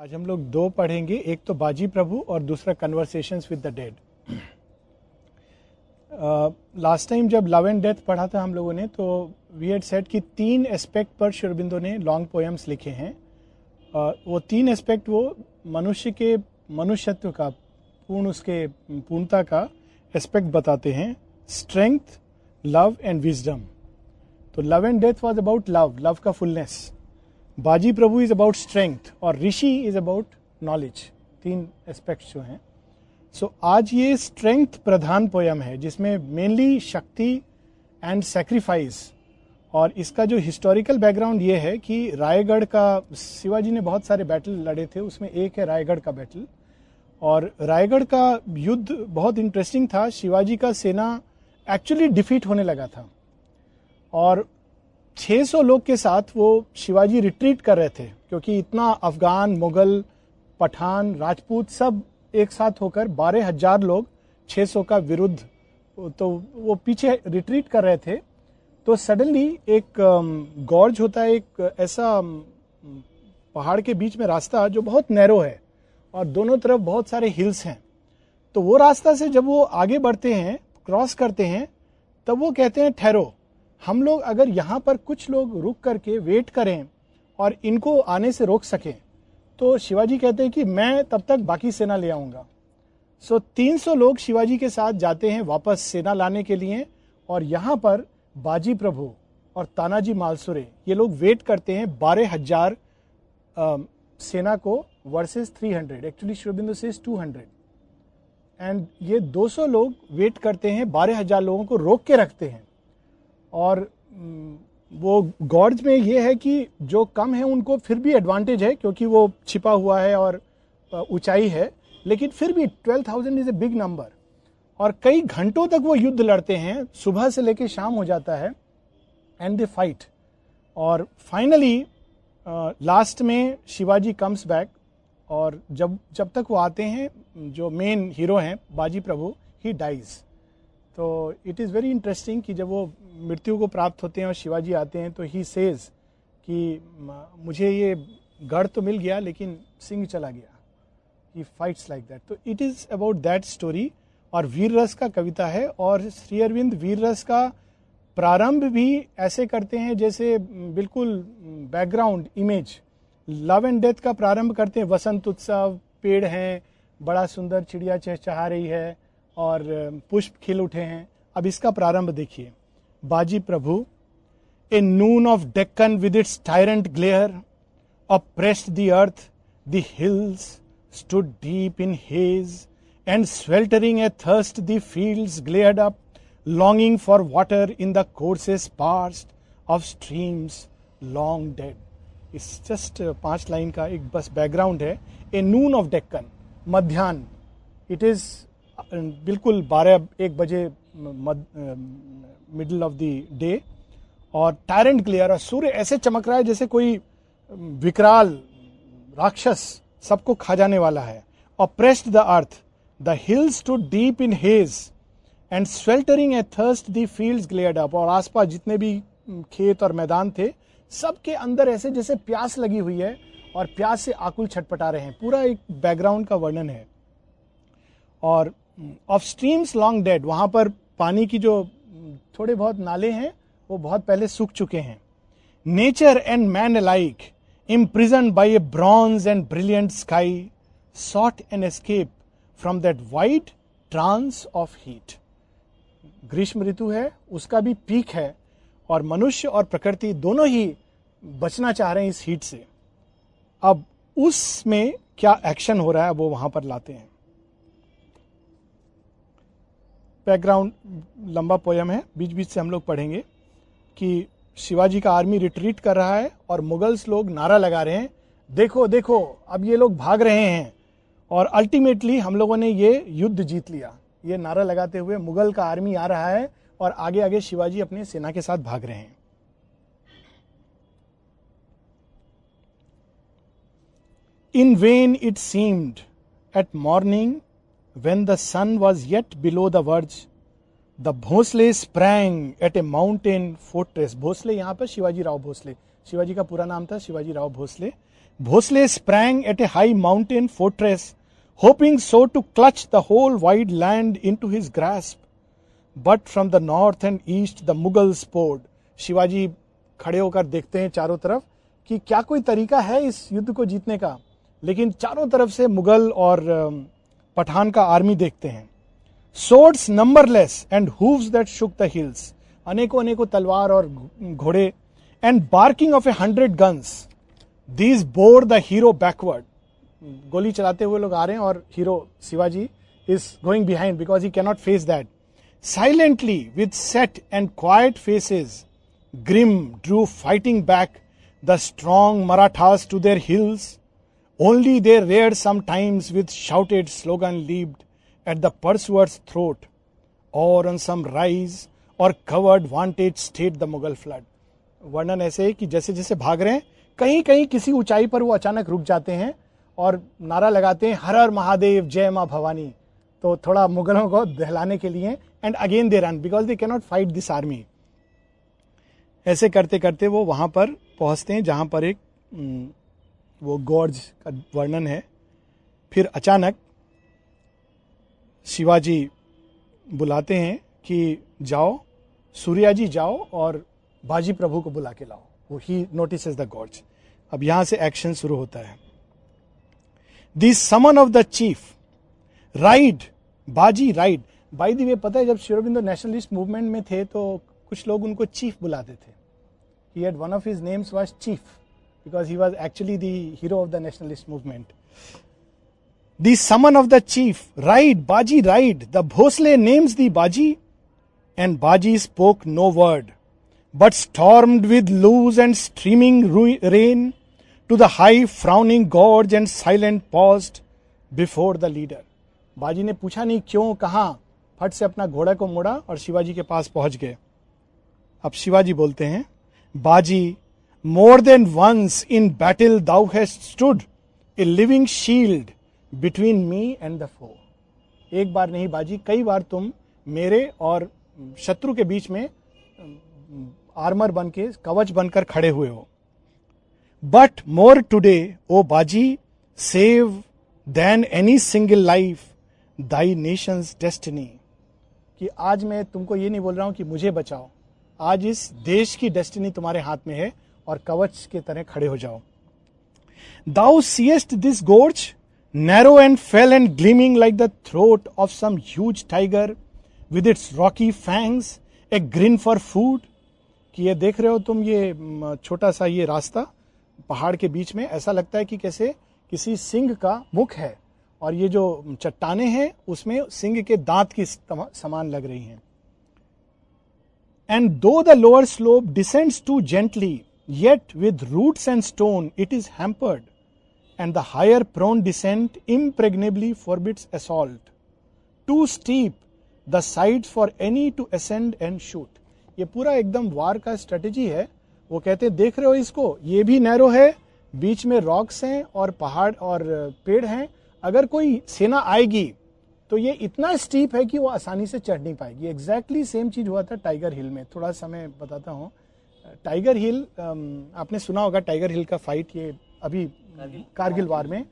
आज हम लोग दो पढ़ेंगे, एक तो बाजी प्रभु और दूसरा conversations with the dead. Last time जब लव एंड डेथ पढ़ा था हम लोगों ने, तो वी हैड सेड कि तीन एस्पेक्ट पर श्री अरबिंदो ने लॉन्ग पोएम्स लिखे हैं। वो तीन एस्पेक्ट वो मनुष्य के मनुष्यत्व का पूर्ण, उसके पूर्णता का एस्पेक्ट बताते हैं, स्ट्रेंथ, लव एंड विजडम। तो love and death was about love, love का fullness. Baji Prabhu is about strength और ऋषि इज अबाउट नॉलेज। तीन एस्पेक्ट्स जो हैं। सो आज ये स्ट्रेंथ प्रधान पोयम है, जिसमें मेनली शक्ति एंड सेक्रीफाइस, और इसका जो हिस्टोरिकल बैकग्राउंड ये है कि रायगढ़ का, शिवाजी ने बहुत सारे बैटल लड़े थे, उसमें एक है रायगढ़ का बैटल। और रायगढ़ का युद्ध बहुत इंटरेस्टिंग था। शिवाजी का सेना एक्चुअली डिफीट होने लगा था और 600 लोग के साथ वो शिवाजी रिट्रीट कर रहे थे, क्योंकि इतना अफगान, मुगल, पठान, राजपूत सब एक साथ होकर 12,000 लोग 600 का विरुद्ध, तो वो पीछे रिट्रीट कर रहे थे। तो सडनली एक गॉर्ज होता है, एक ऐसा पहाड़ के बीच में रास्ता जो बहुत नैरो है और दोनों तरफ बहुत सारे हिल्स हैं। तो वो रास्ता से जब वो आगे बढ़ते हैं, क्रॉस करते हैं, तब वो कहते हैं ठहरो, हम लोग अगर यहाँ पर कुछ लोग रुक करके वेट करें और इनको आने से रोक सकें, तो शिवाजी कहते हैं कि मैं तब तक बाकी सेना ले आऊँगा। सो 300 लोग शिवाजी के साथ जाते हैं वापस सेना लाने के लिए, और यहाँ पर बाजी प्रभु और तानाजी मालसुरे ये लोग वेट करते हैं 12,000 सेना को versus 300, actually Shri Aurobindo says 200, and ये 200 लोग वेट करते हैं, 12,000 लोगों को रोक के रखते हैं। और वो गॉर्ज में ये है कि जो कम है उनको फिर भी एडवांटेज है, क्योंकि वो छिपा हुआ है और ऊंचाई है, लेकिन फिर भी 12,000 इज़ ए बिग नंबर। और कई घंटों तक वो युद्ध लड़ते हैं, सुबह से लेके शाम हो जाता है, एंड दे फाइट। और फाइनली लास्ट में शिवाजी कम्स बैक, और जब तक वो आते हैं, जो मेन हीरो हैं बाजी प्रभु, ही डाइज। तो इट इज़ वेरी इंटरेस्टिंग कि जब वो मृत्यु को प्राप्त होते हैं और शिवाजी आते हैं, तो ही सेज कि मुझे ये गढ़ तो मिल गया लेकिन सिंह चला गया। He fights like that. तो it is about that story. और वीर रस का कविता है, और श्री अरविंद वीर रस का प्रारंभ भी ऐसे करते हैं जैसे बिल्कुल background image. Love and death का प्रारंभ करते हैं वसंत उत्सव, पेड़ हैं, बड़ा सुंदर, चिड़िया चहचहा रही है और पुष्प खिल उठे हैं। अब इसका प्रारंभ देखिए। Baji Prabhu, a noon of Deccan with its tyrant glare oppressed the earth, the hills stood deep in haze and sweltering a thirst, the fields glared up longing for water in the courses parched of streams long dead. इस just 5 line का एक बस background है। ए noon of Deccan, मध्यान्ह, it is बिल्कुल 12-1 बजे, middle of the day. और tyrant glare, और सूर्य ऐसे चमक रहा है जैसे कोई विकराल राक्षस सबको खा जाने वाला है। Oppressed the earth, the hills to deep in haze and sweltering a thirst, the fields glared up. और आसपास जितने भी खेत और मैदान थे, सबके अंदर ऐसे जैसे प्यास लगी हुई है और प्यास से आकुल छटपटा रहे हैं। पूरा एक बैकग्राउंड का वर्णन है। और ऑफ स्ट्रीम्स लॉन्ग डेड, वहाँ पर पानी की जो थोड़े बहुत नाले हैं वो बहुत पहले सूख चुके हैं। Nature and man alike imprisoned by a bronze and brilliant sky sought an escape from that white trance of heat. ग्रीष्म ऋतु है, उसका भी पीक है, और मनुष्य और प्रकृति दोनों ही बचना चाह रहे हैं इस हीट से। अब उसमें क्या एक्शन हो रहा है वो वहाँ पर लाते हैं। बैकग्राउंड लंबा पोयम है, बीच बीच से हम लोग पढ़ेंगे कि शिवाजी का आर्मी रिट्रीट कर रहा है और मुगल्स लोग नारा लगा रहे हैं, देखो देखो अब ये लोग भाग रहे हैं। और अल्टीमेटली हम लोगों ने ये युद्ध जीत लिया, ये नारा लगाते हुए मुगल का आर्मी आ रहा है और आगे आगे शिवाजी अपने सेना के साथ भाग रहे हैं। In vain it seemed at morning when the sun was yet below the verge, the Bhosle sprang at a mountain fortress. Bhosle यहाँ पर शिवाजी राव भोसले, शिवाजी का पूरा नाम था Shivaji Rao Bhosle. Bhosle sprang at a high mountain fortress, hoping so to clutch the whole wide land into his grasp. But from the north and east the Mughals poured. Shivaji खड़े होकर देखते हैं चारों तरफ कि क्या कोई तरीका है इस युद्ध को जीतने का, लेकिन चारों तरफ से मुगल और पठान का आर्मी देखते हैं. Swords numberless and hooves that shook the hills. अनेकों अनेकों तलवार और घोड़े and barking of 100 guns. These bore the hero backward. गोली चलाते हुए लोग आ रहे हैं और hero Shivaji is going behind because he cannot face that. Silently, with set and quiet faces, grim drew fighting back the strong Marathas to their hills. Only they reared sometimes with shouted slogan leaped at the pursuer's throat, or on some rise or covered vantage stayed the Mughal flood. वर्णन ऐसे है कि जैसे जैसे भाग रहे हैं कहीं कहीं किसी ऊंचाई पर वो अचानक रुक जाते हैं और नारा लगाते हैं हर हर महादेव जय माँ भवानी. तो थोड़ा मुगलों को दहलाने के लिए and again they run because they cannot fight this army. ऐसे करते करते वो वहाँ पर पहुँचते हैं जहाँ पर एक वो गॉर्ज का वर्णन है. फिर अचानक शिवाजी बुलाते हैं कि जाओ सूर्या जी जाओ और बाजी प्रभु को बुला के लाओ. वो ही नोटिसेस द गॉर्ज. अब यहाँ से एक्शन शुरू होता है. The summon of the chief ride Baji ride. By the way पता है जब श्री अरविंदो नेशनलिस्ट मूवमेंट में थे तो कुछ लोग उनको चीफ बुलाते थे. He had one of his names was chief because he was actually the hero of the nationalist movement. The summon of the chief ride Baji ride the Bhosle names the Baji and Baji spoke no word but stormed with loose and streaming rain to the high frowning gorge and silent paused before the leader. बाजी ने पूछा नहीं क्यों कहाँ, फट से अपना घोड़ा को मोड़ा और शिवाजी के पास पहुँच गए. अब शिवाजी बोलते हैं बाजी more than once in battle thou hast stood a living shield between me and the foe. एक बार नहीं बाजी कई बार तुम मेरे और शत्रु के बीच में आर्मर बन के कवच बनकर खड़े हुए हो. But more today O Baji save than any single life thy nation's destiny. कि आज मैं तुमको ये नहीं बोल रहा हूं कि मुझे बचाओ, आज इस देश की डेस्टिनी तुम्हारे हाथ में है और कवच के तरह खड़े हो जाओ. Thou seest this gorge narrow and fell and gleaming like the throat of some huge tiger with its rocky fangs a grin for food. कि ये देख रहे हो तुम ये छोटा सा ये रास्ता पहाड़ के बीच में, ऐसा लगता है कि कैसे किसी सिंह का मुख है और ये जो चट्टाने हैं उसमें सिंह के दांत की समान लग रही हैं. And though the lower slope descends too gently yet with roots and stone it is hampered and the higher prone descent impregnably forbids assault too steep the sides for any to ascend and shoot. ये पूरा एकदम वार का strategy है. वो कहते हैं देख रहे हो इसको, ये भी नैरो है, बीच में रॉक्स हैं और पहाड़ और पेड़ हैं, अगर कोई सेना आएगी तो ये इतना स्टीप है कि वो आसानी से चढ़ नहीं पाएगी. एग्जैक्टली सेम चीज़ हुआ था टाइगर हिल में. थोड़ा सा मैं बताता हूँ टाइगर हिल, आपने सुना होगा टाइगर हिल का फाइट, ये अभी कारगिल वार में.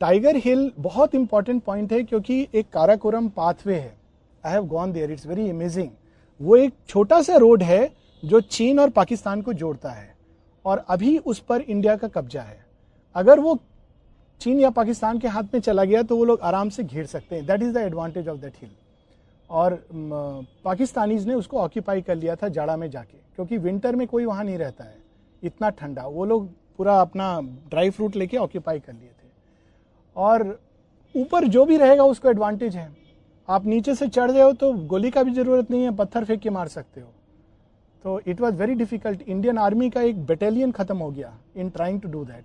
टाइगर हिल बहुत इंपॉर्टेंट पॉइंट है क्योंकि एक काराकोरम पाथवे है. I have gone there, it's very amazing. वो एक छोटा सा रोड है जो चीन और पाकिस्तान को जोड़ता है और अभी उस पर इंडिया का कब्जा है. अगर वो चीन या पाकिस्तान के हाथ में चला गया तो वो लोग आराम से घेर सकते हैं. That is the advantage of that hill. और पाकिस्तानीज ने उसको ऑक्यूपाई कर लिया था जाड़ा में जाके, क्योंकि विंटर में कोई वहाँ नहीं रहता है इतना ठंडा. वो लोग पूरा अपना ड्राई फ्रूट लेके ऑक्यूपाई कर लिए थे और ऊपर जो भी रहेगा उसको एडवांटेज है. आप नीचे से चढ़ रहे हो तो गोली का भी ज़रूरत नहीं है, पत्थर फेंक के मार सकते हो. तो it was very difficult. Indian army का एक बटालियन ख़त्म हो गया in trying to do that.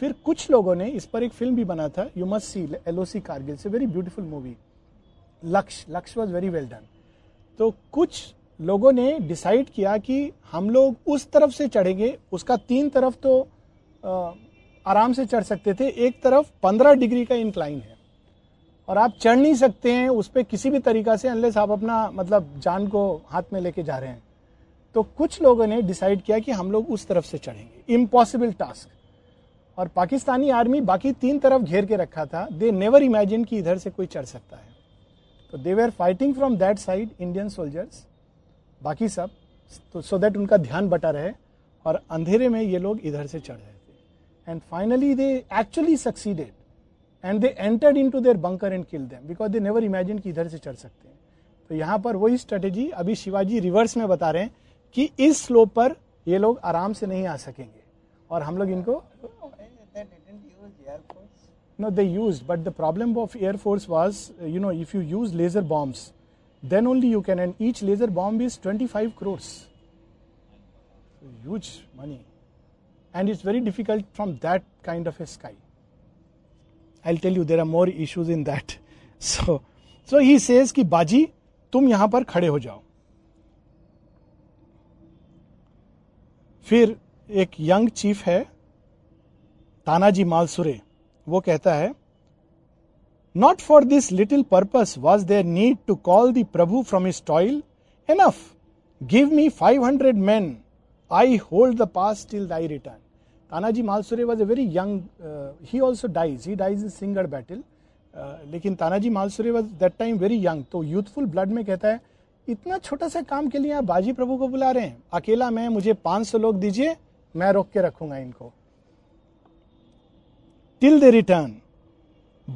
फिर कुछ लोगों ने इस पर एक फिल्म भी बना था, you must see LOC Kargil से, very beautiful movie. Lakshya was very well done. तो कुछ लोगों ने डिसाइड किया कि हम लोग उस तरफ से चढ़ेंगे. उसका तीन तरफ तो आराम से चढ़ सकते थे, एक तरफ 15 डिग्री का इंक्लाइन है और आप चढ़ नहीं सकते हैं उस पर किसी भी तरीका से अनलेस आप अपना मतलब जान को हाथ में लेके जा रहे हैं. तो कुछ लोगों ने डिसाइड किया कि हम लोग उस तरफ से चढ़ेंगे. Impossible task. और पाकिस्तानी आर्मी बाकी तीन तरफ घेर के रखा था. दे नेवर इमेजिन कि इधर से कोई चढ़ सकता है. तो they were fighting from that side Indian soldiers, बाकी सब, तो सो दैट उनका ध्यान बटा रहे और अंधेरे में ये लोग इधर से चढ़ रहे थे. And finally they actually succeeded and they entered into their bunker and killed them because they never imagine कि इधर से चढ़ सकते हैं. तो यहाँ पर वही स्ट्रेटेजी अभी शिवाजी रिवर्स में बता रहे हैं कि इस स्लोप पर ये लोग आराम से नहीं आ सकेंगे और हम लोग इनको no they used, but the problem of Air Force was, if you use laser bombs, then only you can, and each laser bomb is 25 crores, so huge money, and it's very difficult from that kind of a sky. I'll tell you there are more issues in that. So he says कि बाजी तुम यहाँ पर खड़े हो जाओ. फिर एक यंग चीफ है तानाजी मालसुरे, वो कहता है not for this little purpose was there need to call the Prabhu from his toil enough give me 500 man I hold the pass till thy return. Tanaji Malusare was a very young, he also dies, he dies in Sinhagad battle, लेकिन Tanaji Malusare was that time very young. तो youthful blood में कहता है इतना छोटा सा काम के लिए आप बाजी प्रभु को बुला रहे हैं, अकेला मैं, मुझे 500 लोग दीजिए, मैं रोक के रखूंगा इनको. Till they return,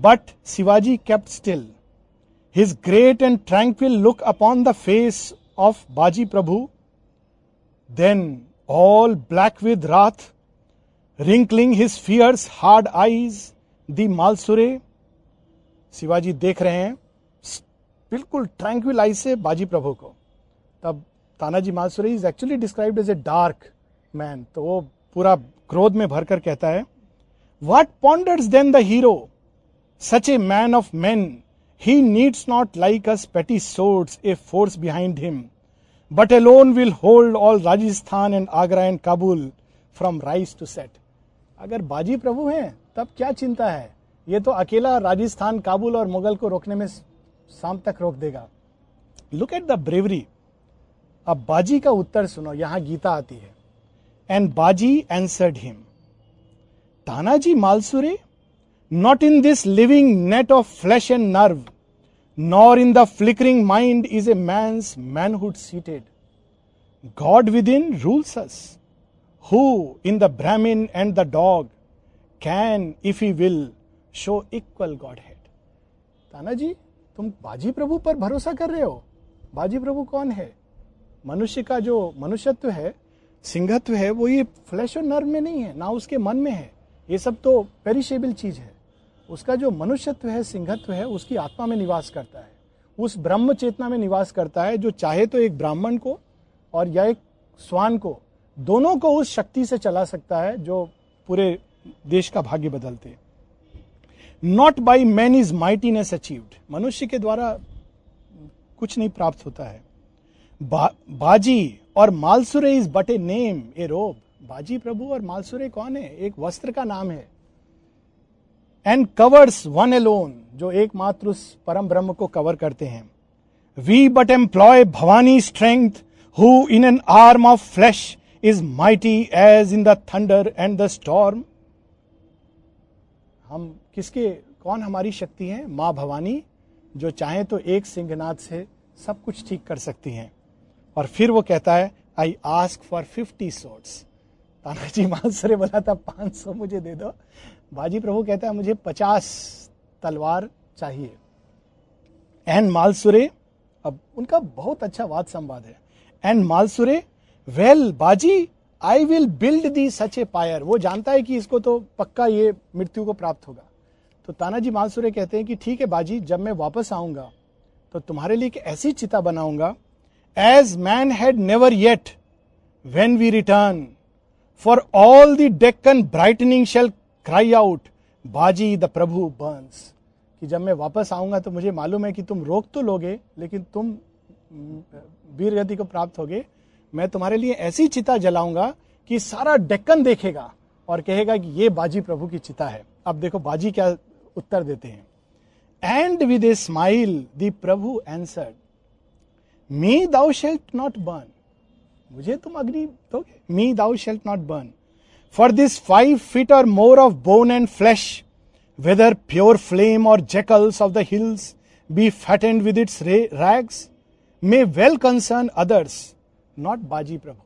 but Shivaji kept still. His great and tranquil look upon the face of Baji Prabhu. Then, all black with wrath, wrinkling his fierce hard eyes, the Malsure, Shivaji देख रहे हैं बिल्कुल tranquil eyes से बाजी प्रभु को. तब Tanaji Malusare is actually described as a dark man. तो वो पूरा क्रोध में भरकर कहता है What ponders then the hero? Such a man of men, he needs not like us petty swords a force behind him, but alone will hold all Rajasthan and Agra and Kabul from rise to set. अगर बाजी प्रभु हैं तब क्या चिंता है, ये तो अकेला राजस्थान, काबुल और मुगल को रोकने में शाम तक रोक देगा. Look at the bravery. अब बाजी का उत्तर सुनो, यहाँ गीता आती है. And Baji answered him. Tanaji Malusare, not in this living net of flesh and nerve, nor in the flickering mind is a man's manhood seated. God within rules us, who in the Brahmin and the dog can, if he will, show equal Godhead. Tanaji, तुम बाजी प्रभु पर भरोसा कर रहे हो? बाजी प्रभु कौन है? मनुष्य का जो मनुष्यत्व है, सिंहत्व है, वो ये फ्लैश और नर्व में नहीं है, ना उसके मन में है. ये सब तो पेरिशेबल चीज़ है. उसका जो मनुष्यत्व है, सिंहत्व है, उसकी आत्मा में निवास करता है, उस ब्रह्म चेतना में निवास करता है जो चाहे तो एक ब्राह्मण को और या एक स्वान को, दोनों को उस शक्ति से चला सकता है जो पूरे देश का भाग्य बदलते. Not by man is mightiness achieved, मनुष्य के द्वारा कुछ नहीं प्राप्त होता है. बाजी और Malusare is but a name a robe. Baji Prabhu और मालसुरे कौन है? एक वस्त्र का नाम है. एंड कवर्स वन एलोन, जो एकमात्र उस परम ब्रह्म को कवर करते हैं. We but employ Bhavani strength who in an arm of flesh is mighty as in the thunder and the storm. हम किसके, कौन हमारी शक्ति है? माँ भवानी, जो चाहे तो एक सिंहनाद से सब कुछ ठीक कर सकती हैं. और फिर वो कहता है I ask for 50 swords. Tanaji Malusare बोला था 500 मुझे दे दो. बाजी प्रभु कहता है मुझे 50 तलवार चाहिए. एंड मालसुरे, अब उनका बहुत अच्छा वाद संवाद है. And Malusare well Baji I will build thee such a pyre. वो जानता है कि इसको तो पक्का ये मृत्यु को प्राप्त होगा. तो तानाजी मालसुरे कहते हैं कि ठीक है बाजी, जब मैं वापस आऊंगा तो तुम्हारे लिए एक ऐसी चिता बनाऊंगा as man had never yet when we return for all the Deccan brightening shall cry out Baji the Prabhu burns. कि जब मैं वापस आऊंगा तो मुझे मालूम है कि तुम रोक तो लोगे लेकिन तुम वीर गति को प्राप्त होगे. मैं तुम्हारे लिए ऐसी चिता जलाऊंगा कि सारा डेक्कन देखेगा और कहेगा कि ये बाजी प्रभु की चिता है. अब देखो बाजी क्या उत्तर देते हैं. And with a smile, the Prabhu answered, "Me thou shalt not burn." मुझे तुम अग्नि दोगे? Me thou shalt not burn. For this 5 feet or more of bone and flesh, whether pure flame or jackals of the hills be fattened with its rags, may well concern others, not Baji Prabhu.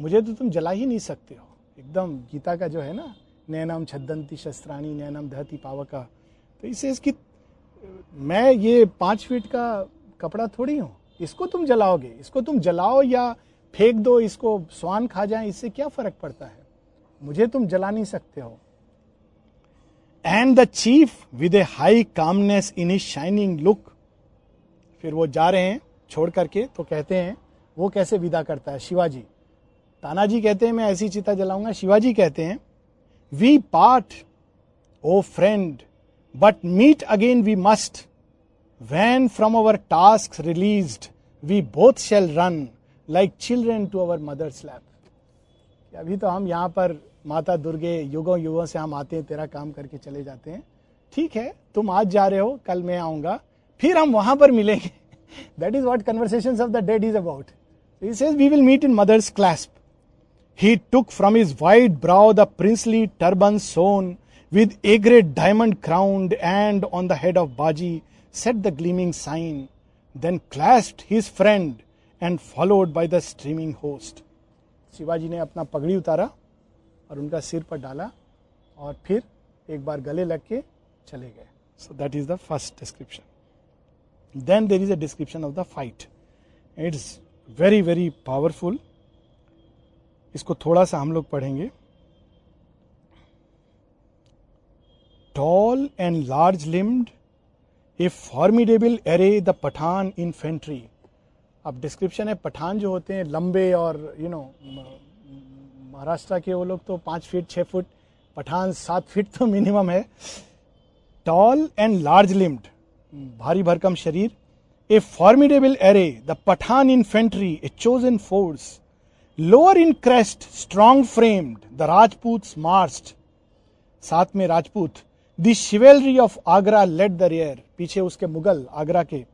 मुझे तो तुम जला ही नहीं सकते हो, एकदम गीता का जो है ना, नैनम छद्दंती शस्त्राणी नैनम दहती पावका, तो इसे इसकी मैं ये 5 फीट का कपड़ा थोड़ी हूँ, इसको तुम जलाओगे, इसको तुम जलाओ या फेंक दो, इसको स्वान खा जाए, इससे क्या फर्क पड़ता है, मुझे तुम जला नहीं सकते हो. And the chief with a high calmness in his shining look, फिर वो जा रहे हैं छोड़ करके, तो कहते हैं वो कैसे विदा करता है शिवाजी. तानाजी कहते हैं मैं ऐसी चिता जलाऊंगा, शिवाजी कहते हैं we part O friend but meet again we must, when from our task released we both shall run like children to our mother's lap. अभी तो हम यहाँ पर माता दुर्गे युगों युगों से हम आते हैं, तेरा काम करके चले जाते हैं, ठीक है तुम आज जा रहे हो, कल मैं आऊँगा, फिर हम वहाँ पर मिलेंगे. That is what Conversations of the Dead is about. He says we will meet in mother's clasp. He took from his wide brow the princely turban sewn with agate diamond crowned, and on the head of Baji set the gleaming sign, then clasped his friend and followed by the streaming host. Shivaji ने अपना पगड़ी उतारा और उनका सिर पर डाला और फिर एक बार गले लग के चले गए. So that is the first description. Then there is a description of the fight. It's very very powerful. इसको थोड़ा सा हम लोग पढ़ेंगे. Tall and large limbed, a formidable array, the Pathan infantry. अब description है, पठान जो होते हैं लंबे और you know महाराष्ट्र के वो लोग तो 5 फीट 6 फुट, पठान 7 फीट तो मिनिमम है. Tall and large limbed, भारी भरकम शरीर, a formidable array the Pathan infantry a chosen force, lower in crest strong framed the Rajput marched, साथ में Rajput, the chivalry of Agra led the rear, पीछे उसके मुगल आगरा के.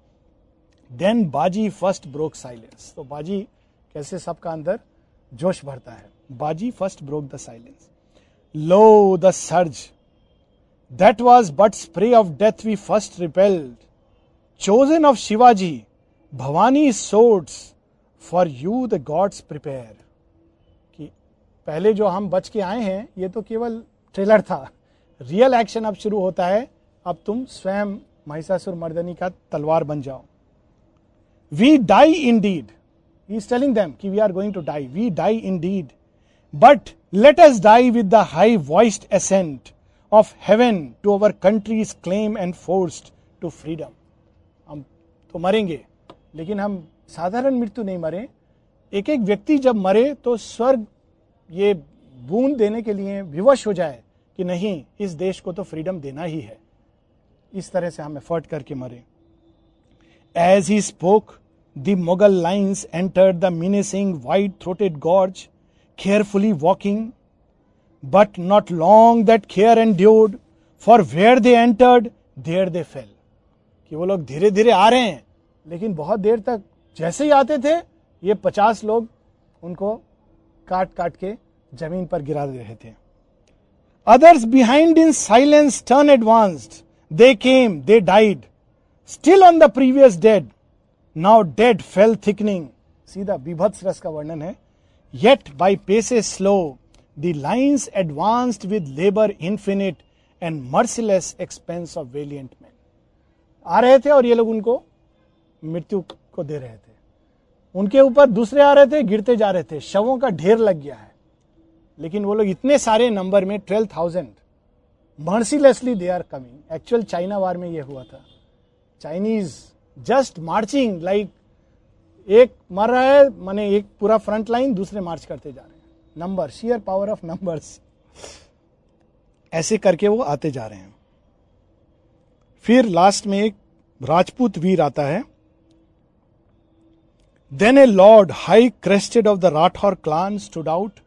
देन बाजी फर्स्ट ब्रोक साइलेंस, तो बाजी कैसे सबका अंदर जोश भरता है, Baji first broke the silence. Lo the surge that was but spray of death we first repelled, chosen of Shivaji, Bhavani's swords for you the gods prepare. कि पहले जो हम बच के आए हैं ये तो केवल ट्रेलर था, रियल एक्शन अब शुरू होता है, अब तुम स्वयं महिषासुर मर्दनी का तलवार बन जाओ. We die indeed, he is telling them कि we are going to die, we die indeed, but let us die with the high voiced ascent of heaven to our country's claim and forced to freedom. हम तो मरेंगे लेकिन हम साधारण मृत्यु नहीं मरे, एक एक व्यक्ति जब मरे तो स्वर्ग ये बूंद देने के लिए विवश हो जाए कि नहीं इस देश को तो फ्रीडम देना ही है, इस तरह से हम एफर्ट करके मरे. As he spoke, the Mughal lines entered the menacing wide-throated gorge, carefully walking. But not long that care endured, for where they entered, there they fell. कि वो लोग धीरे धीरे आ रहे हैं लेकिन बहुत देर तक जैसे ही आते थे ये 50 लोग उनको काट काट के जमीन पर गिरा दे रहे थे. Others behind in silence turn advanced. They came, they died. Still on the previous dead. Now dead fell thickening. सीधा बीभत्स रस का वर्णन है. Yet by paces slow, the lines advanced with labor infinite and merciless expense of valiant men. आ रहे थे और ये लोग उनको मृत्यु को दे रहे थे, उनके ऊपर दूसरे आ रहे थे, गिरते जा रहे थे, शवों का ढेर लग गया है, लेकिन वो लोग इतने सारे नंबर में 12,000 mercilessly they are coming. Actual China war में ये हुआ था, चाइनीज जस्ट मार्चिंग लाइक एक मर रहा है माने एक पूरा फ्रंट लाइन, दूसरे मार्च करते जा रहे हैं, number, sheer power of numbers, ऐसे करके वो आते जा रहे हैं. फिर लास्ट में एक राजपूत वीर आता है. Then a lord high crested of the Rathore clan stood out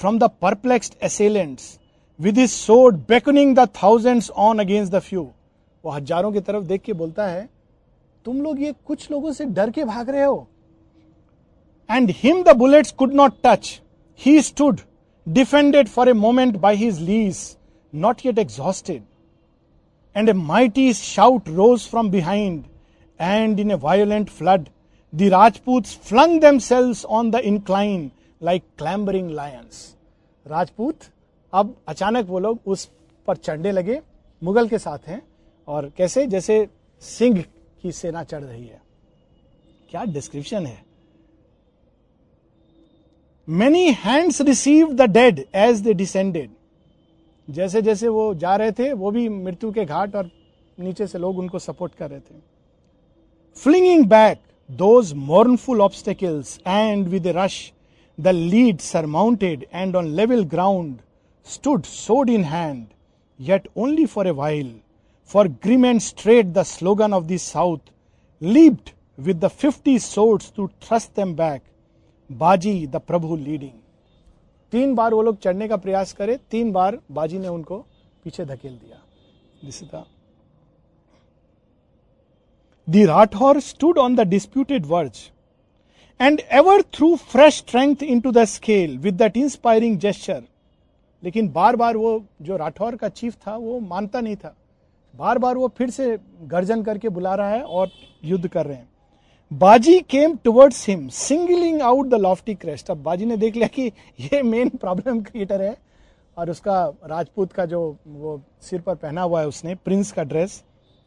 from the perplexed assailants with his sword beckoning the thousands on against the few. वो हजारों की तरफ देख के बोलता है तुम लोग ये कुछ लोगों से डर के भाग रहे हो. And him the bullets could not touch. He stood defended for a moment by his lees, not yet exhausted. And a mighty shout rose from behind, and in a violent flood, the Rajputs flung themselves on the incline like clambering lions. Rajput अब अचानक वो लोग उस पर चढ़ने लगे, मुगल के साथ हैं, और कैसे जैसे सिंह की सेना चढ़ रही है। क्या डिस्क्रिप्शन है। Many hands received the dead as they descended. जैसे जैसे वो जा रहे थे वो भी मृत्यु के घाट, और नीचे से लोग उनको सपोर्ट कर रहे थे। Flinging back those mournful obstacles, and with a rush the lead surmounted and on level ground stood sword in hand, yet only for a while, for grim and straight the slogan of the South leaped with the 50 swords to thrust them back, Baji the Prabhu leading. तीन बार वो लोग चढ़ने का प्रयास करे, तीन बार बाजी ने उनको पीछे धकेल दिया। This is the The Rathore stood on the disputed verge, and ever threw fresh strength into the scale with that inspiring gesture. लेकिन बार बार वो जो राठौर का चीफ था वो मानता नहीं था, बार बार वो फिर से गर्जन करके बुला रहा है और युद्ध कर रहे हैं। Baji came towards him singling out the lofty crest. अब बाजी ने देख लिया कि ये मेन प्रॉब्लम क्रिएटर है, और उसका राजपूत का जो वो सिर पर पहना हुआ है उसने प्रिंस का ड्रेस,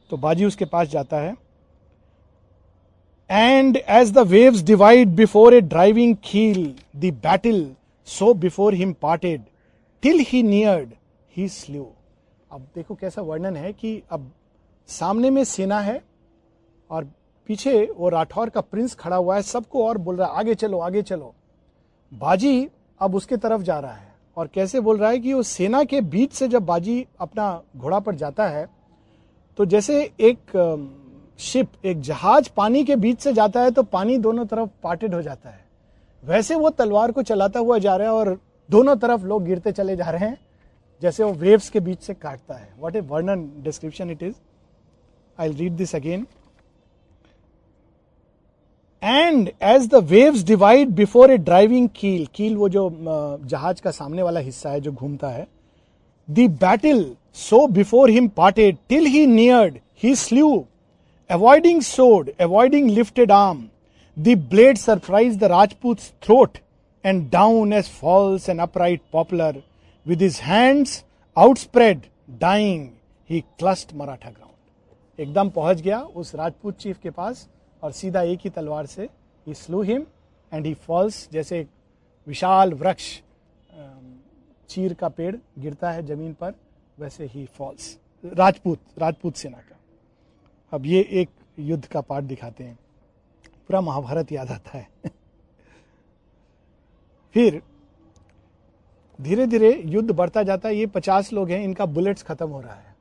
तो बाजी उसके पास जाता है। And as the waves divide before a driving keel, the battle so before him parted, till he neared, he slew. अब देखो कैसा वर्णन है कि अब सामने में सेना है और पीछे वो राठौर का प्रिंस खड़ा हुआ है, सबको और बोल रहा है आगे चलो आगे चलो। बाजी अब उसके तरफ जा रहा है, और कैसे बोल रहा है कि वो सेना के बीच से जब बाजी अपना घोड़ा पर जाता है तो जैसे एक शिप, एक जहाज पानी के बीच से जाता है तो पानी दोनों तरफ पार्टेड हो जाता है, वैसे वो तलवार को चलाता हुआ जा रहा है और दोनों तरफ लोग गिरते चले जा रहे हैं जैसे वो वेव्स के बीच से काटता है। व्हाट ए वर्णन description it is. I will read this again. And as the waves divide before a driving keel, keel वो जो जहाज का सामने वाला हिस्सा है जो घूमता है, the battle so before him parted till he neared he slew. Avoiding sword, avoiding lifted arm, the blade surprised the Rajput's throat and down as falls an upright poplar, with his hands outspread, dying, he clutched Maratha ground. एकदम पहुंच गया उस Rajput chief के पास और सीधा एक ही तलवार से he slew him and he falls, जैसे एक विशाल वृक्ष चीर का पेड़ गिरता है जमीन पर, वैसे he falls. राजपूत सेना का। अब ये एक युद्ध का पार्ट दिखाते हैं, पूरा महाभारत याद आता है। फिर धीरे धीरे युद्ध बढ़ता जाता है। ये 50 लोग हैं, इनका बुलेट्स खत्म हो रहा है,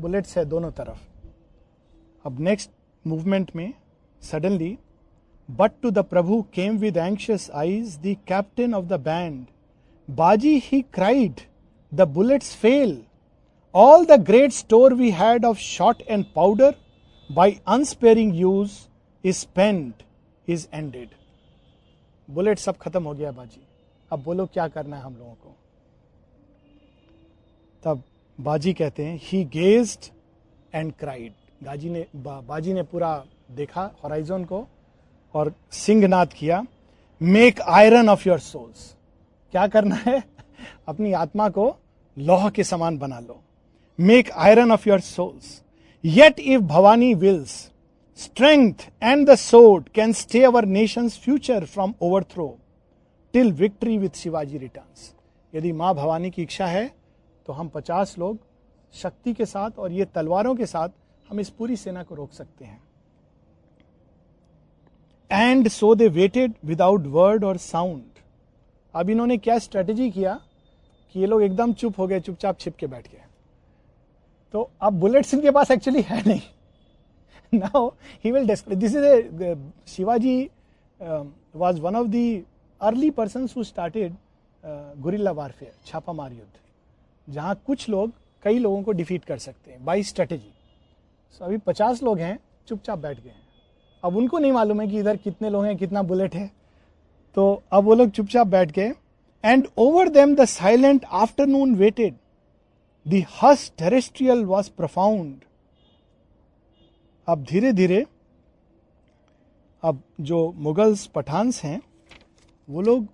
बुलेट्स है दोनों तरफ। अब नेक्स्ट मूवमेंट में suddenly, but to the Prabhu came with anxious eyes the captain of the band, Baji he cried the bullets fail, all the great store we had of shot and powder by unsparing use is spent, is ended. Bullet सब खत्म हो गया बाजी, अब बोलो क्या करना है हम लोगों को। तब बाजी कहते हैं he gazed and cried. बाजी ने पूरा देखा होराइजन को और सिंहनाद किया। Make iron of your souls. क्या करना है, अपनी आत्मा को लोह के समान बना लो। Make iron of your souls. Yet if Bhavani wills, strength and the sword can stay our nation's future from overthrow till victory with Shivaji returns. यदि माँ भवानी की इच्छा है तो हम 50 लोग शक्ति के साथ और ये तलवारों के साथ हम इस पूरी सेना को रोक सकते हैं। And so they waited without word or sound. अब इन्होंने क्या स्ट्रेटेजी किया कि ये लोग एकदम चुप हो गए, चुपचाप छिप के बैठ गए। तो अब बुलेट्स इनके पास एक्चुअली है नहीं। Now he will discuss this is a Shivaji was one of the early persons who started guerrilla warfare, छापामार युद्ध, जहां कुछ लोग कई लोगों को डिफीट कर सकते हैं बाय स्ट्रेटेजी। सो अभी 50 लोग हैं, चुपचाप बैठ गए हैं। अब उनको नहीं मालूम है कि इधर कितने लोग हैं, कितना बुलेट है, तो अब वो लोग चुपचाप बैठ गए। and over them the silent afternoon waited. The hush terrestrial was profound. अब धीरे धीरे अब जो मुगल्स पठान्स हैं वो लोग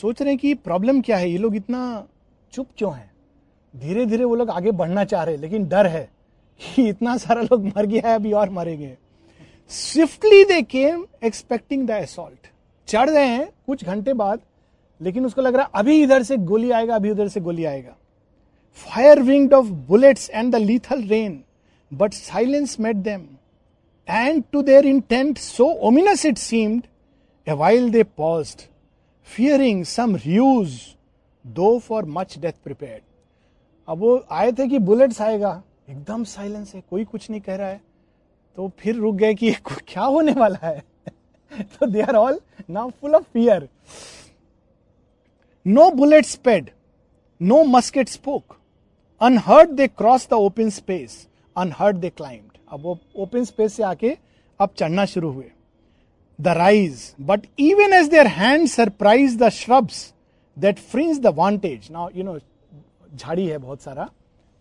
सोच रहे हैं कि प्रॉब्लम क्या है, ये लोग इतना चुप क्यों हैं। धीरे धीरे वो लोग आगे बढ़ना चाह रहे हैं, लेकिन डर है कि इतना सारा लोग मर गया है, अभी और मरेंगे। Swiftly they came expecting the assault. चढ़ रहे हैं कुछ घंटे बाद, लेकिन उसको लग रहा है अभी इधर से गोली आएगा, अभी उधर से गोली आएगा। Fire winged of bullets and the lethal rain, but silence met them, and to their intent so ominous it seemed, a while they paused, fearing some ruse, though for much death prepared. अब वो आए थे कि bullets आएगा, एकदम silence है, कोई कुछ नहीं कह रहा है, तो फिर रुक गए कि क्या होने वाला है। तो they are all now full of fear. No bullet sped, no musket spoke. Unheard they crossed the open space, unheard they climbed. अब वो ओपन स्पेस से आके अब चढ़ना शुरू हुए। The rise, but even as their hand surprise the shrubs that fringe the vantage. Now you know झाड़ी है बहुत सारा,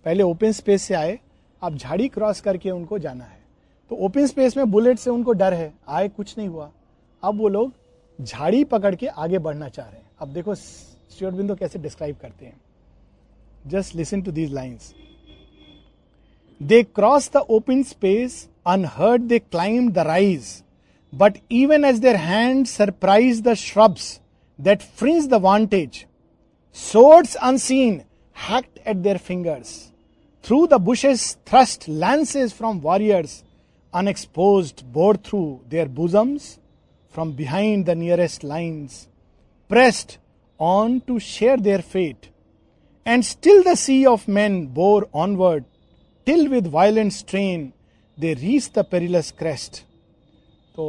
पहले ओपन स्पेस से आए, अब झाड़ी क्रॉस करके उनको जाना है, तो ओपन स्पेस में बुलेट से उनको डर है, आए कुछ नहीं हुआ, अब वो लोग झाड़ी पकड़ के आगे बढ़ना चाह रहे हैं। अब देखो श्री अरविंदो कैसे डिस्क्राइब करते हैं, just listen to these lines. They crossed the open space, unheard they climbed the rise, but even as their hands surprised the shrubs that fringed the vantage, swords unseen hacked at their fingers. Through the bushes thrust lances from warriors, unexposed bore through their bosoms from behind the nearest lines, pressed on to share their fate. And still the sea of men bore onward, till with violent strain they reached the perilous crest. तो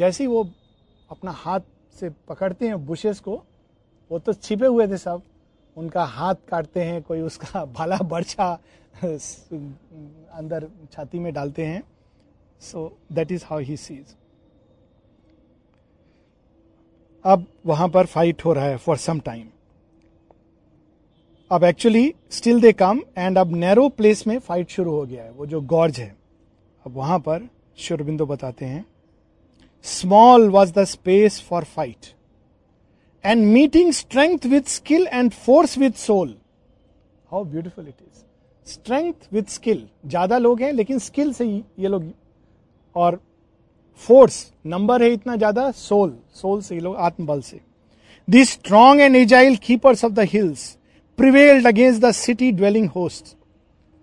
जैसे ही वो अपना हाथ से पकड़ते हैं bushes को, वो तो छिपे हुए थे सब, उनका हाथ काटते हैं, कोई उसका भाला बर्छा अंदर छाती में डालते हैं। So that is how he sees. अब वहां पर फाइट हो रहा है फॉर सम टाइम। अब actually still they come and अब नैरो प्लेस में फाइट शुरू हो गया है, वो जो गॉर्ज है, अब वहां पर श्री अरविंदो बताते हैं। Small was the space for fight and meeting strength with skill and force with soul. How beautiful it is. Strength with skill, ज्यादा लोग हैं लेकिन स्किल से ये लोग, और फोर्स नंबर है इतना ज्यादा, सोल, सोल से ये लोग आत्मबल से। The strong and agile keepers of the hills prevailed against the city dwelling host.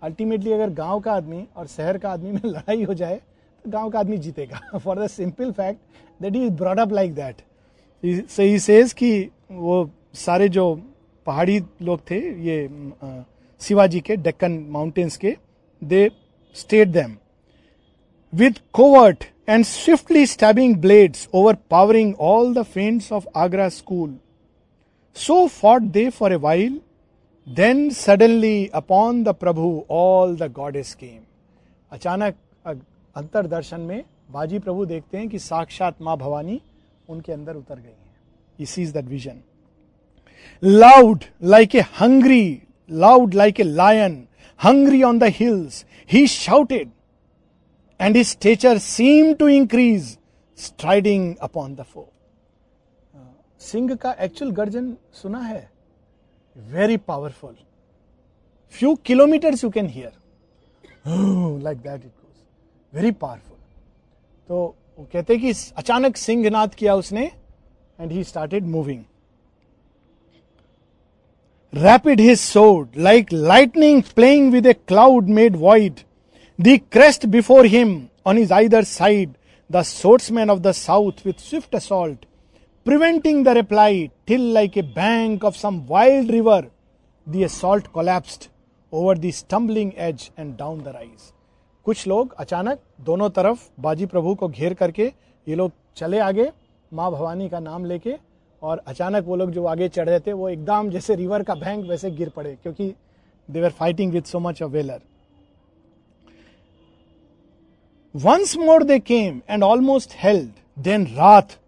Ultimately अगर गांव का आदमी और शहर का आदमी में लड़ाई हो जाए तो गांव का आदमी जीतेगा, for the simple fact that is brought up like that. So he says कि वो सारे जो पहाड़ी लोग थे ये शिवाजी के डेक्कन माउंटेन्स के, they stayed them with covert and swiftly stabbing blades overpowering all the feints of Agra school. So fought they for a while, then suddenly upon the Prabhu all the goddess came. अचानक अंतर दर्शन में बाजी प्रभु देखते हैं कि साक्षात माँ भवानी उनके अंदर उतर गई हैं। He sees that vision. Loud like a hungry, loud like a lion, hungry on the hills, he shouted, and his stature seemed to increase, striding upon the foe. Singh का एक्चुअल गर्जन सुना है, very powerful, few kilometers you can hear, oh, like that it goes, very powerful. तो वो कहते कि अचानक सिंहनाद किया उसने, and he started moving. Rapid his sword, like lightning playing with a cloud made void, the crest before him, on his either side, the swordsmen of the south with swift assault, preventing the reply, till like a bank of some wild river, the assault collapsed over the stumbling edge and down the rise. कुछ लोग अचानक दोनों तरफ बाजी प्रभु को घेर करके ये लोग चले आगे माँ भवानी का नाम लेके, और अचानक वो लोग जो आगे चढ़ रहे थे वो एकदम जैसे रिवर का बैंक वैसे गिर पड़े, क्योंकि they were fighting with so much of valor. Once more they came and almost held, then wrath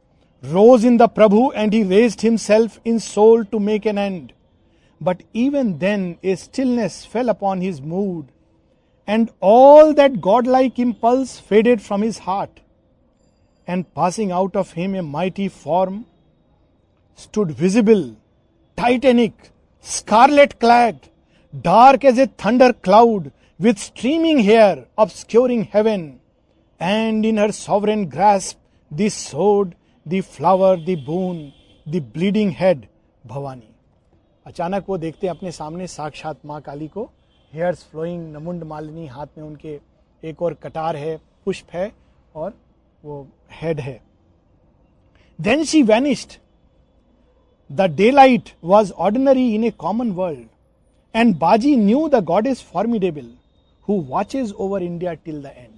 rose in the Prabhu and he raised himself in soul to make an end. But even then a stillness fell upon his mood and all that godlike impulse faded from his heart, and passing out of him a mighty form stood visible, titanic, scarlet clad, dark as a thunder cloud, with streaming hair obscuring heaven, and in her sovereign grasp the sword, the flower, the boon, the bleeding head, Bhavani. अचानक वो देखते हैं अपने सामने साक्षात माँ काली को, hairs flowing, नमुंड Malini, हाथ में उनके एक और कटार है, पुष्प है और वो हेड है. Then she vanished. The daylight was ordinary in a common world, and Baji knew the God is formidable who watches over India till the end.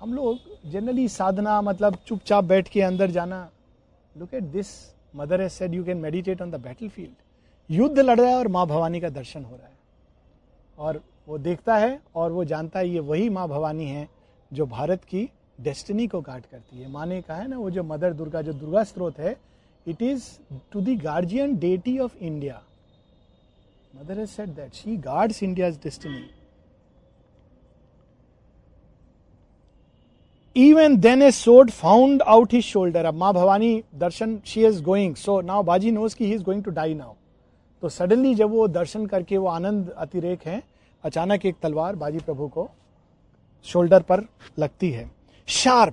हम लोग जनरली साधना मतलब चुपचाप बैठ के अंदर जाना. Look at this, mother has said you can meditate on the battle field. युद्ध लड़ रहा है और माँ भवानी का दर्शन हो रहा है, और वो देखता है और वो जानता है ये वही माँ भवानी है जो भारत की डेस्टिनी को गार्ड करती है. माँ ने कहा है ना, वो जो मदर दुर्गा, जो दुर्गा स्त्रोत है, it is to the guardian deity of India. Mother has said that she guards India's destiny. Even then a sword found out his shoulder. Ab Maa Bhavani darshan, she is going. So now Baji knows ki he is going to die now. So suddenly जब वो दर्शन करके वो आनंद अतिरेक है, अचानक एक तलवार बाजी प्रभु को शोल्डर पर लगती है. Sharp.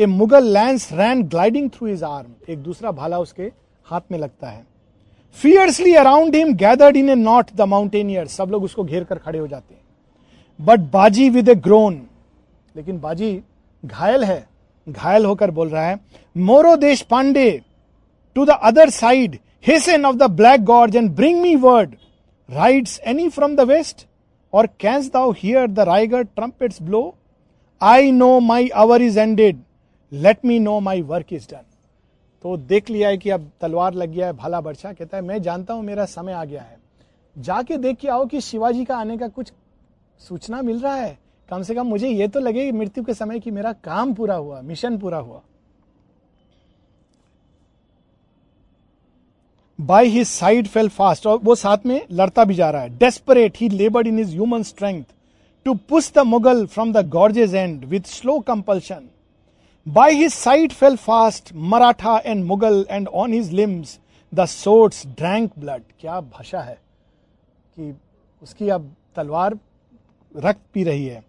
A Mughal lance ran gliding through his arm. एक दूसरा भाला उसके हाथ में लगता है. Fiercely around him gathered in a knot the mountaineer. सब लोग उसको घेर कर खड़े हो जाते हैं. बट बाजी विद ए ग्रोन, लेकिन बाजी घायल है, घायल होकर बोल रहा है. Moro Deshpande to the other side hasten of the black gorge and bring me word rides any from the west और canst thou hear the Raigarh trumpets blow. I know my hour is ended, let me know my work is done. तो देख लिया है कि अब तलवार लग गया है, भाला बरछा. कहता है मैं जानता हूं मेरा समय आ गया है, जाके देख के आओ कि शिवाजी का आने का कुछ सूचना मिल रहा है. कम से कम मुझे ये तो लगे मृत्यु के समय कि मेरा काम पूरा हुआ, मिशन पूरा हुआ. By his side fell fast, और वो साथ में लड़ता भी जा रहा है. Desperate he laboured in his human strength to push the Mughal from the gorges and with slow compulsion. By his side fell fast Maratha and Mughal, and on his limbs the swords drank blood. क्या भाषा है कि उसकी अब तलवार रक्त P रही है.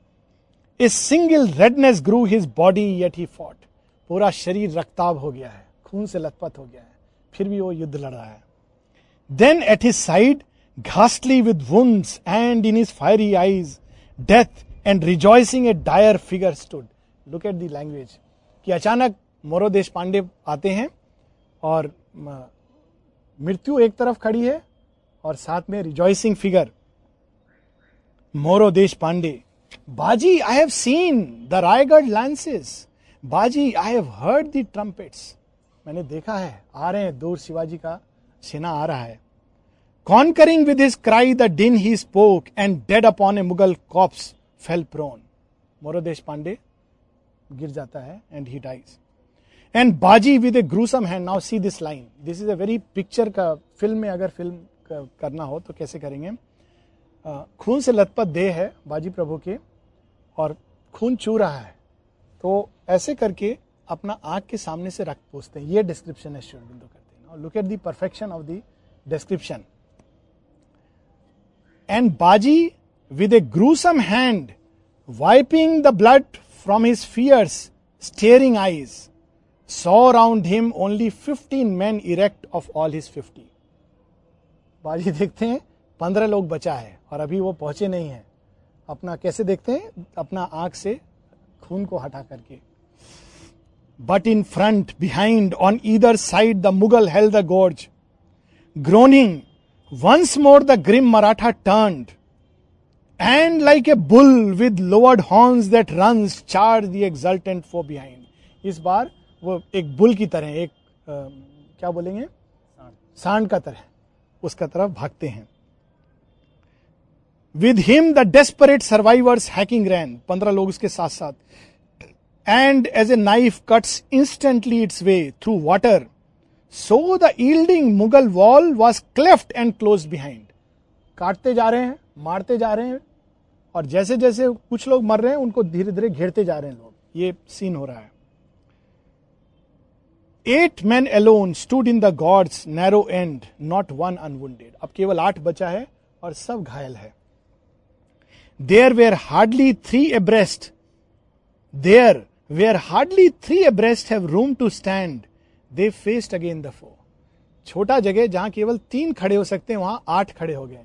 A single redness grew his body yet he fought. पूरा शरीर रक्ताभ हो गया है, खून से लथपथ हो गया है, फिर भी वो युद्ध लड़ रहा है. Then at his side, ghastly with wounds and in his fiery eyes, death and rejoicing a dire figure stood. Look at the language. कि अचानक मोरो देश पांडे आते हैं और मृत्यु एक तरफ खड़ी है और साथ में रिजॉइसिंग फिगर मोरो Deshpande. Baji I have seen the Raigarh lances. Baji I have heard the trumpets. मैंने देखा है, आ रहे हैं दूर, शिवाजी का सेना आ रहा है. Conquering with his cry the din he spoke and dead upon a Mughal corpse fell prone. Moro Deshpande गिर जाता है and he dies. And Baji with a gruesome hand. Now see this line, this is a very picture का film में अगर film करना हो तो कैसे करेंगे. खून से लथपथ देह है बाजी प्रभु के और खून चू रहा है, तो ऐसे करके अपना आँख के सामने से रक्त पोंछते हैं. ये डिस्क्रिप्शन है श्री अरविंदो करते हैं. Look at the perfection of the description. And Baji with a gruesome hand wiping the blood from his fierce, staring eyes, saw around him only 15 men erect of all his 50. बाजी देखते हैं 15 लोग बचा है और अभी वो पहुंचे नहीं हैं. अपना कैसे देखते हैं, अपना आंख से खून को हटा करके. But in front, behind, on either side, the Mughal held the gorge. Groaning, once more the grim Maratha turned. And like a bull with lowered horns that runs, charged the exultant foe behind. इस बार वो एक bull की तरह, एक क्या बोलेंगे, सांड का तरह उसका तरफ भागते हैं. With him the desperate survivors hacking ran. 15 लोग उसके साथ साथ. and as a knife cuts instantly its way through water, so the yielding Mughal wall was cleft and closed behind. काटते जा रहे हैं, मारते जा रहे हैं, और जैसे जैसे कुछ लोग मर रहे हैं उनको धीरे धीरे घेरते जा रहे हैं लोग. ये सीन हो रहा है. 8 men alone stood in the god's narrow end, not one unwounded. अब केवल 8 बचा है और सब घायल है. There were hardly three abreast have room to stand. They faced again the foe. छोटा जगह जहां केवल 3 खड़े हो सकते हैं वहां 8 खड़े हो गए,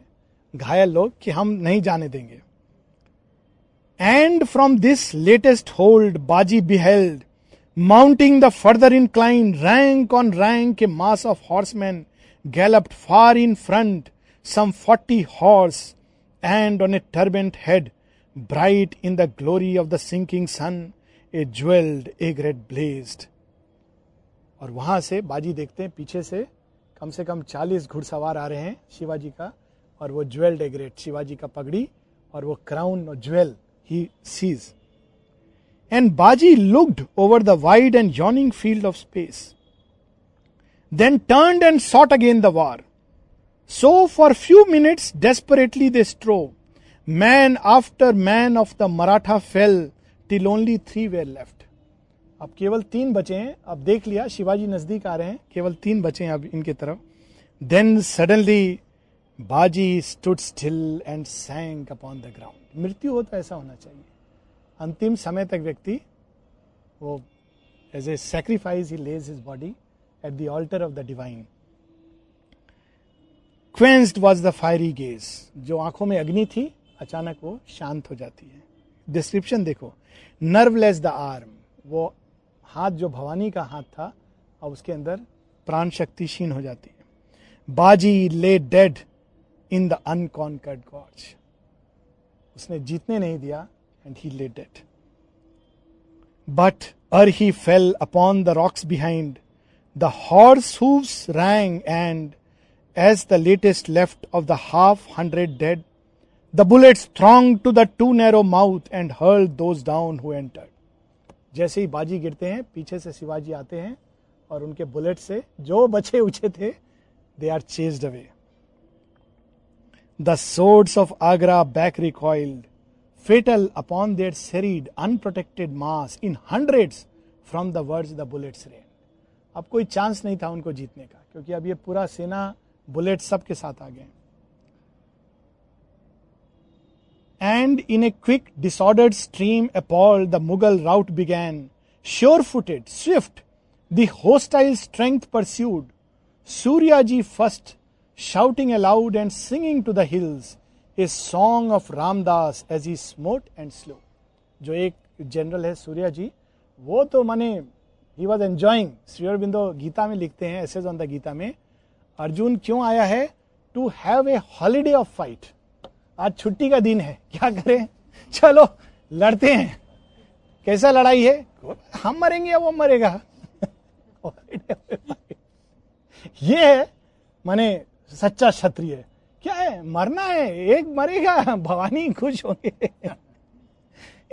घायल लोग कि हम नहीं जाने देंगे. And from this latest hold, Baji beheld, mounting the further incline, rank on rank, a mass of horsemen galloped far in front, some 40 horse, and on a turbaned head, bright in the glory of the sinking sun, a jeweled aigrette blazed. और वहां से बाजी देखते हैं पीछे से कम 40 घुड़सवार आ रहे हैं शिवाजी का, और वो ज्वेल्ड एग्रेट, शिवाजी का पगड़ी और वो क्राउन और jewel he sees. And Baji looked over the wide and yawning field of space, then turned and sought again the war. So for few minutes desperately they strove. Man after man of the Maratha fell till only 3 were left. अब केवल 3 बचे हैं. अब देख लिया शिवाजी नजदीक आ रहे हैं, केवल 3 बचे हैं अब इनके तरफ. Then suddenly Baji stood still and sank upon the ground. मृत्यु हो तो ऐसा होना चाहिए, अंतिम समय तक व्यक्ति वो as a sacrifice he lays his body at the altar of the divine. Quenched was the fiery gaze, जो आंखों में अग्नि थी अचानक वो शांत हो जाती है. डिस्क्रिप्शन देखो, नर्वलेस द आर्म, वो हाथ जो भवानी का हाथ था और उसके अंदर प्राण शक्ति क्षीण हो जाती है. Baji lay dead in the unconquered gorge, उसने जीतने नहीं दिया. And he led it, but or he fell upon the rocks behind, the horse hooves rang, and as the latest left of the 1/2 dead, the bullets throng to the too narrow mouth and hurl those down who entered. जैसे ही बाजी गिरते हैं पीछे से शिवाजी आते हैं और उनके बुलेट से जो बचे उचे थे they are chased away. The swords of Agra back recoiled, fatal upon their serried, unprotected mass in hundreds from the words the bullets rained. अब कोई चांस नहीं था उनको जीतने का, क्योंकि अब ये पूरा सेना बुलेट सबके साथ आ गए. And in a quick, disordered stream, appalled, the Mughal rout began. Sure-footed, swift, the hostile strength pursued. Suryaji first, shouting aloud and singing to the hills a song of Ramdas as he smote and slew. जो एक general है सूर्या जी, वो तो माने he was enjoying. Shri Aurobindo Gita में लिखते हैं, essays on the Gita में, अर्जुन क्यों आया है? To have a holiday of fight. आज छुट्टी का दिन है, क्या करें, चलो लड़ते हैं. कैसा लड़ाई है, हम मरेंगे या वो मरेगा. ये है माने सच्चा क्षत्रिय. क्या है, मरना है, एक मरेगा, भवानी खुश होंगे.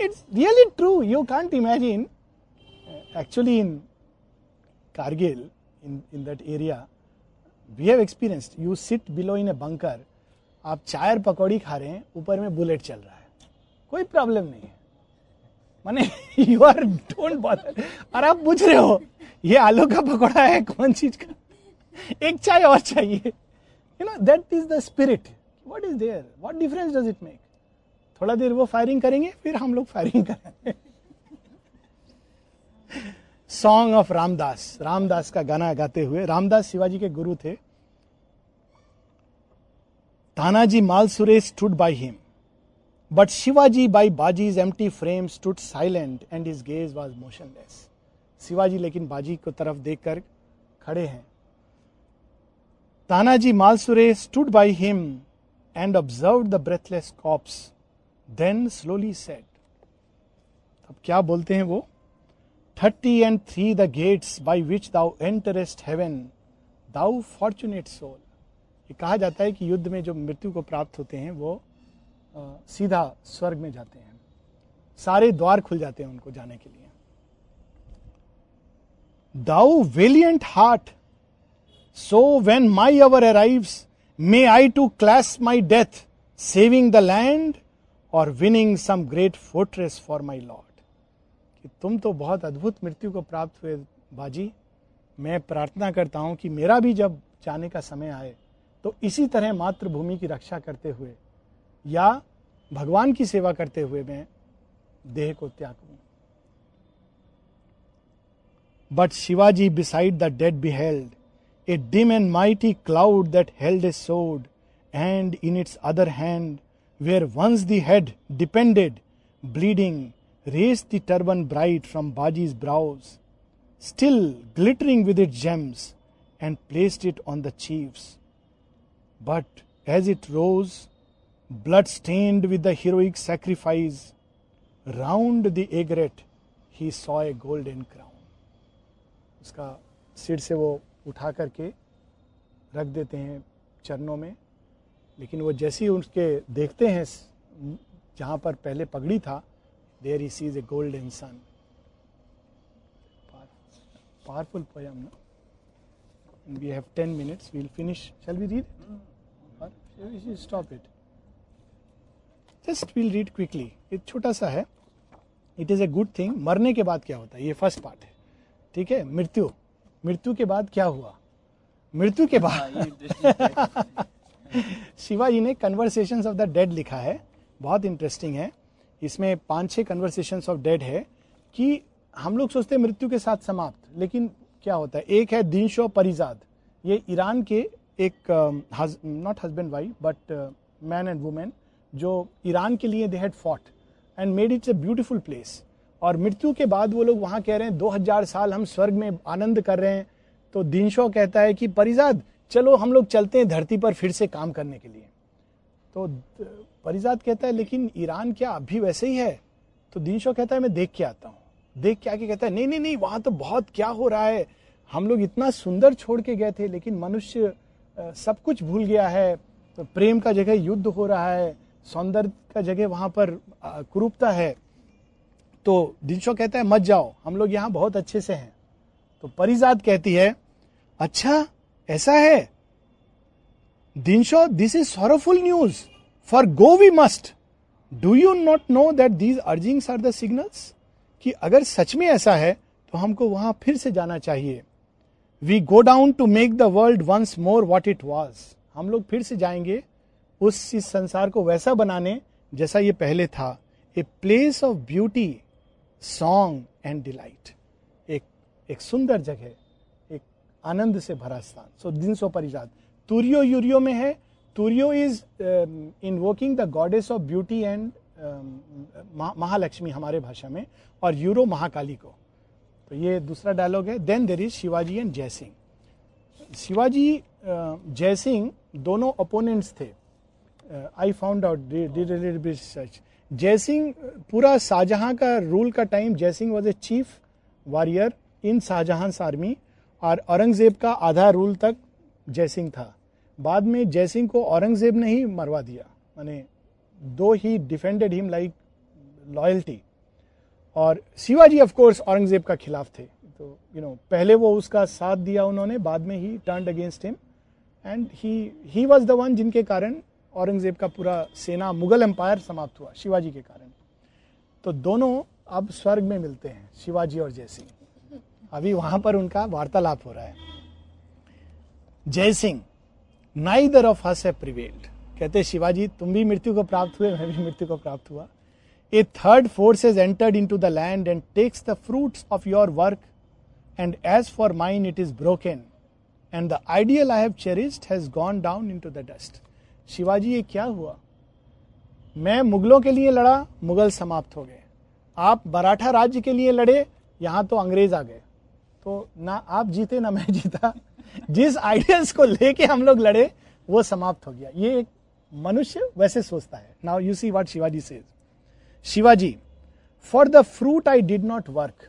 It's really true. You can't imagine. Actually in Kargil, in that area, we have experienced. You sit below in a bunker, आप चाय और पकौड़ी खा रहे हैं, ऊपर में बुलेट चल रहा है, कोई प्रॉब्लम नहीं है. माने यू आर डोंट बॉदर. और आप पूछ रहे हो ये आलू का पकौड़ा है कौन चीज का, एक चाय और चाहिए. You know, that is the spirit. What is there? What difference does it make? थोड़ा देर वो फायरिंग करेंगे, फिर हम लोग फायरिंग करेंगे. Song of Ramdas. रामदास का गाना गाते हुए. रामदास शिवाजी के गुरु थे. Tanaji Malusare stood by him, but Shivaji by Baji's empty frame stood silent and his gaze was motionless. Shivaji लेकिन बाजी को तरफ देखकर खड़े हैं. Tanaji Malsure stood by him and observed the breathless corpse, then slowly said. अब क्या बोलते हैं वो? 33 the gates by which thou enterest heaven, thou fortunate soul. ये कहा जाता है कि युद्ध में जो मृत्यु को प्राप्त होते हैं वो सीधा स्वर्ग में जाते हैं, सारे द्वार खुल जाते हैं उनको जाने के लिए. Thou valiant heart, so when my hour arrives, may I too clasp my death, saving the land or winning some great fortress for my Lord. कि तुम तो बहुत अद्भुत मृत्यु को प्राप्त हुए बाजी, मैं प्रार्थना करता हूँ कि मेरा भी जब जाने का समय आए तो इसी तरह मातृभूमि की रक्षा करते हुए या भगवान की सेवा करते हुए मैं देह को त्याग करूँ. But Shivaji beside the dead beheld a dim and mighty cloud that held a sword, and in its other hand, where once the head depended, bleeding, raised the turban bright from Baji's brows, still glittering with its gems, and placed it on the chiefs. But as it rose, blood stained with the heroic sacrifice, round the aigrette he saw a golden crown. उसका सिर से वो उठा करके रख देते हैं चरणों में, लेकिन वो जैसे ही उसके देखते हैं जहाँ पर पहले पगड़ी था, there he sees a golden sun. Powerful poem, no? And we have 10 minutes. We'll finish. Shall we read it? Or we should stop it. Just we'll read quickly. ये छोटा सा है. It is a good thing. मरने के बाद क्या होता है? ये फर्स्ट पार्ट है. ठीक है, मृत्यु, मृत्यु के बाद क्या हुआ? मृत्यु के बाद शिवाजी ने कन्वर्सेशंस ऑफ द डेड लिखा है, बहुत इंटरेस्टिंग है. इसमें 5-6 कन्वर्सेशंस ऑफ डेड है कि हम लोग सोचते हैं मृत्यु के साथ समाप्त, लेकिन क्या होता है? एक है दिनशो परिजाद, ये ईरान के एक not husband wife but man and women, जो ईरान के लिए they had fought and made it's a beautiful place. और मृत्यु के बाद वो लोग वहाँ कह रहे हैं 2000 साल हम स्वर्ग में आनंद कर रहे हैं. तो दिनशो कहता है कि परिजाद चलो हम लोग चलते हैं धरती पर फिर से काम करने के लिए. तो परिजाद कहता है लेकिन ईरान क्या अभी वैसे ही है? तो दिनशो कहता है मैं देख के आता हूँ. देख के आके कहता है नहीं नहीं नहीं, वहाँ तो बहुत क्या हो रहा है, हम लोग इतना सुंदर छोड़ के गए थे लेकिन मनुष्य सब कुछ भूल गया है. तो प्रेम का जगह युद्ध हो रहा है, सौंदर्य का जगह वहाँ पर कुरूपता है. तो दिनशो कहता है मत जाओ, हम लोग यहाँ बहुत अच्छे से हैं. तो परिजात कहती है अच्छा ऐसा है Dinshaw, this is sorrowful news, for go we must. Do you not know that these urgings are the signals, कि अगर सच में ऐसा है तो हमको वहां फिर से जाना चाहिए. We go down to make the world once more what it was, हम लोग फिर से जाएंगे उस इस संसार को वैसा बनाने जैसा ये पहले था. A place of beauty song and delight, एक सुंदर जगह, एक आनंद से भरा स्थान. सो दिनशो परिजात तुरियो यूरियो में है. तुरियो is invoking the goddess of beauty and Mahalakshmi हमारे भाषा में, और यूरो महाकाली को. तो ये दूसरा डायलॉग है. Then there is Shivaji and Jai Singh. Shivaji Jai Singh दोनों अपोनेंट्स थे. I found out did research. Jai Singh पूरा शाहजहां का रूल का time, Jai Singh was a chief warrior in Shahjahan's army, और औरंगजेब का आधा रूल तक जय सिंह था. बाद में जय सिंह को औरंगजेब ने ही मरवा दिया, माने दो he defended him like loyalty. और शिवाजी ऑफ कोर्स औरंगजेब का खिलाफ थे, तो यू नो पहले वो उसका साथ दिया उन्होंने, बाद में he turned against him and he was the one जिनके कारण औरंगजेब का पूरा सेना मुगल एम्पायर समाप्त हुआ शिवाजी के कारण. तो दोनों अब स्वर्ग में मिलते हैं, शिवाजी और जय सिंह. अभी वहां पर उनका वार्तालाप हो रहा है. Jai Singh neither of us have prevailed, कहते शिवाजी तुम भी मृत्यु को प्राप्त हुए, मैं भी मृत्यु को प्राप्त हुआ. A third force has entered into the land and takes the fruits of your work, and as for mine it is broken, and the ideal I have cherished has gone down into the dust. Shivaji ये क्या हुआ? मैं मुगलों के लिए लड़ा, मुगल समाप्त हो गए. आप मराठा राज्य के लिए लड़े, यहाँ तो अंग्रेज आ गए. तो ना आप जीते ना मैं जीता. जिस आइडियल्स को लेके हम लोग लड़े वो समाप्त हो गया. ये एक मनुष्य वैसे सोचता है. Now you see what Shivaji says. Shivaji, for the fruit I did not work,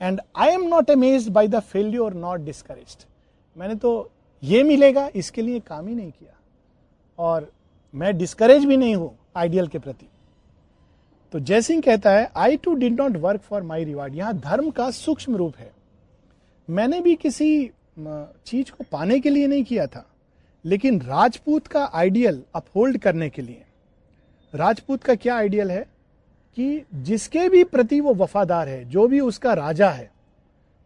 and I am not amazed by the failure not discouraged. मैंने तो ये मिलेगा इसके लिए काम ही नहीं किया और मैं डिस्करेज भी नहीं हूं आइडियल के प्रति. तो जय सिंह कहता है I too did not work for my reward. यहाँ धर्म का सूक्ष्म रूप है. मैंने भी किसी चीज को पाने के लिए नहीं किया था, लेकिन राजपूत का आइडियल अपहोल्ड करने के लिए। राजपूत का क्या आइडियल है कि जिसके भी प्रति वो वफादार है, जो भी उसका राजा है,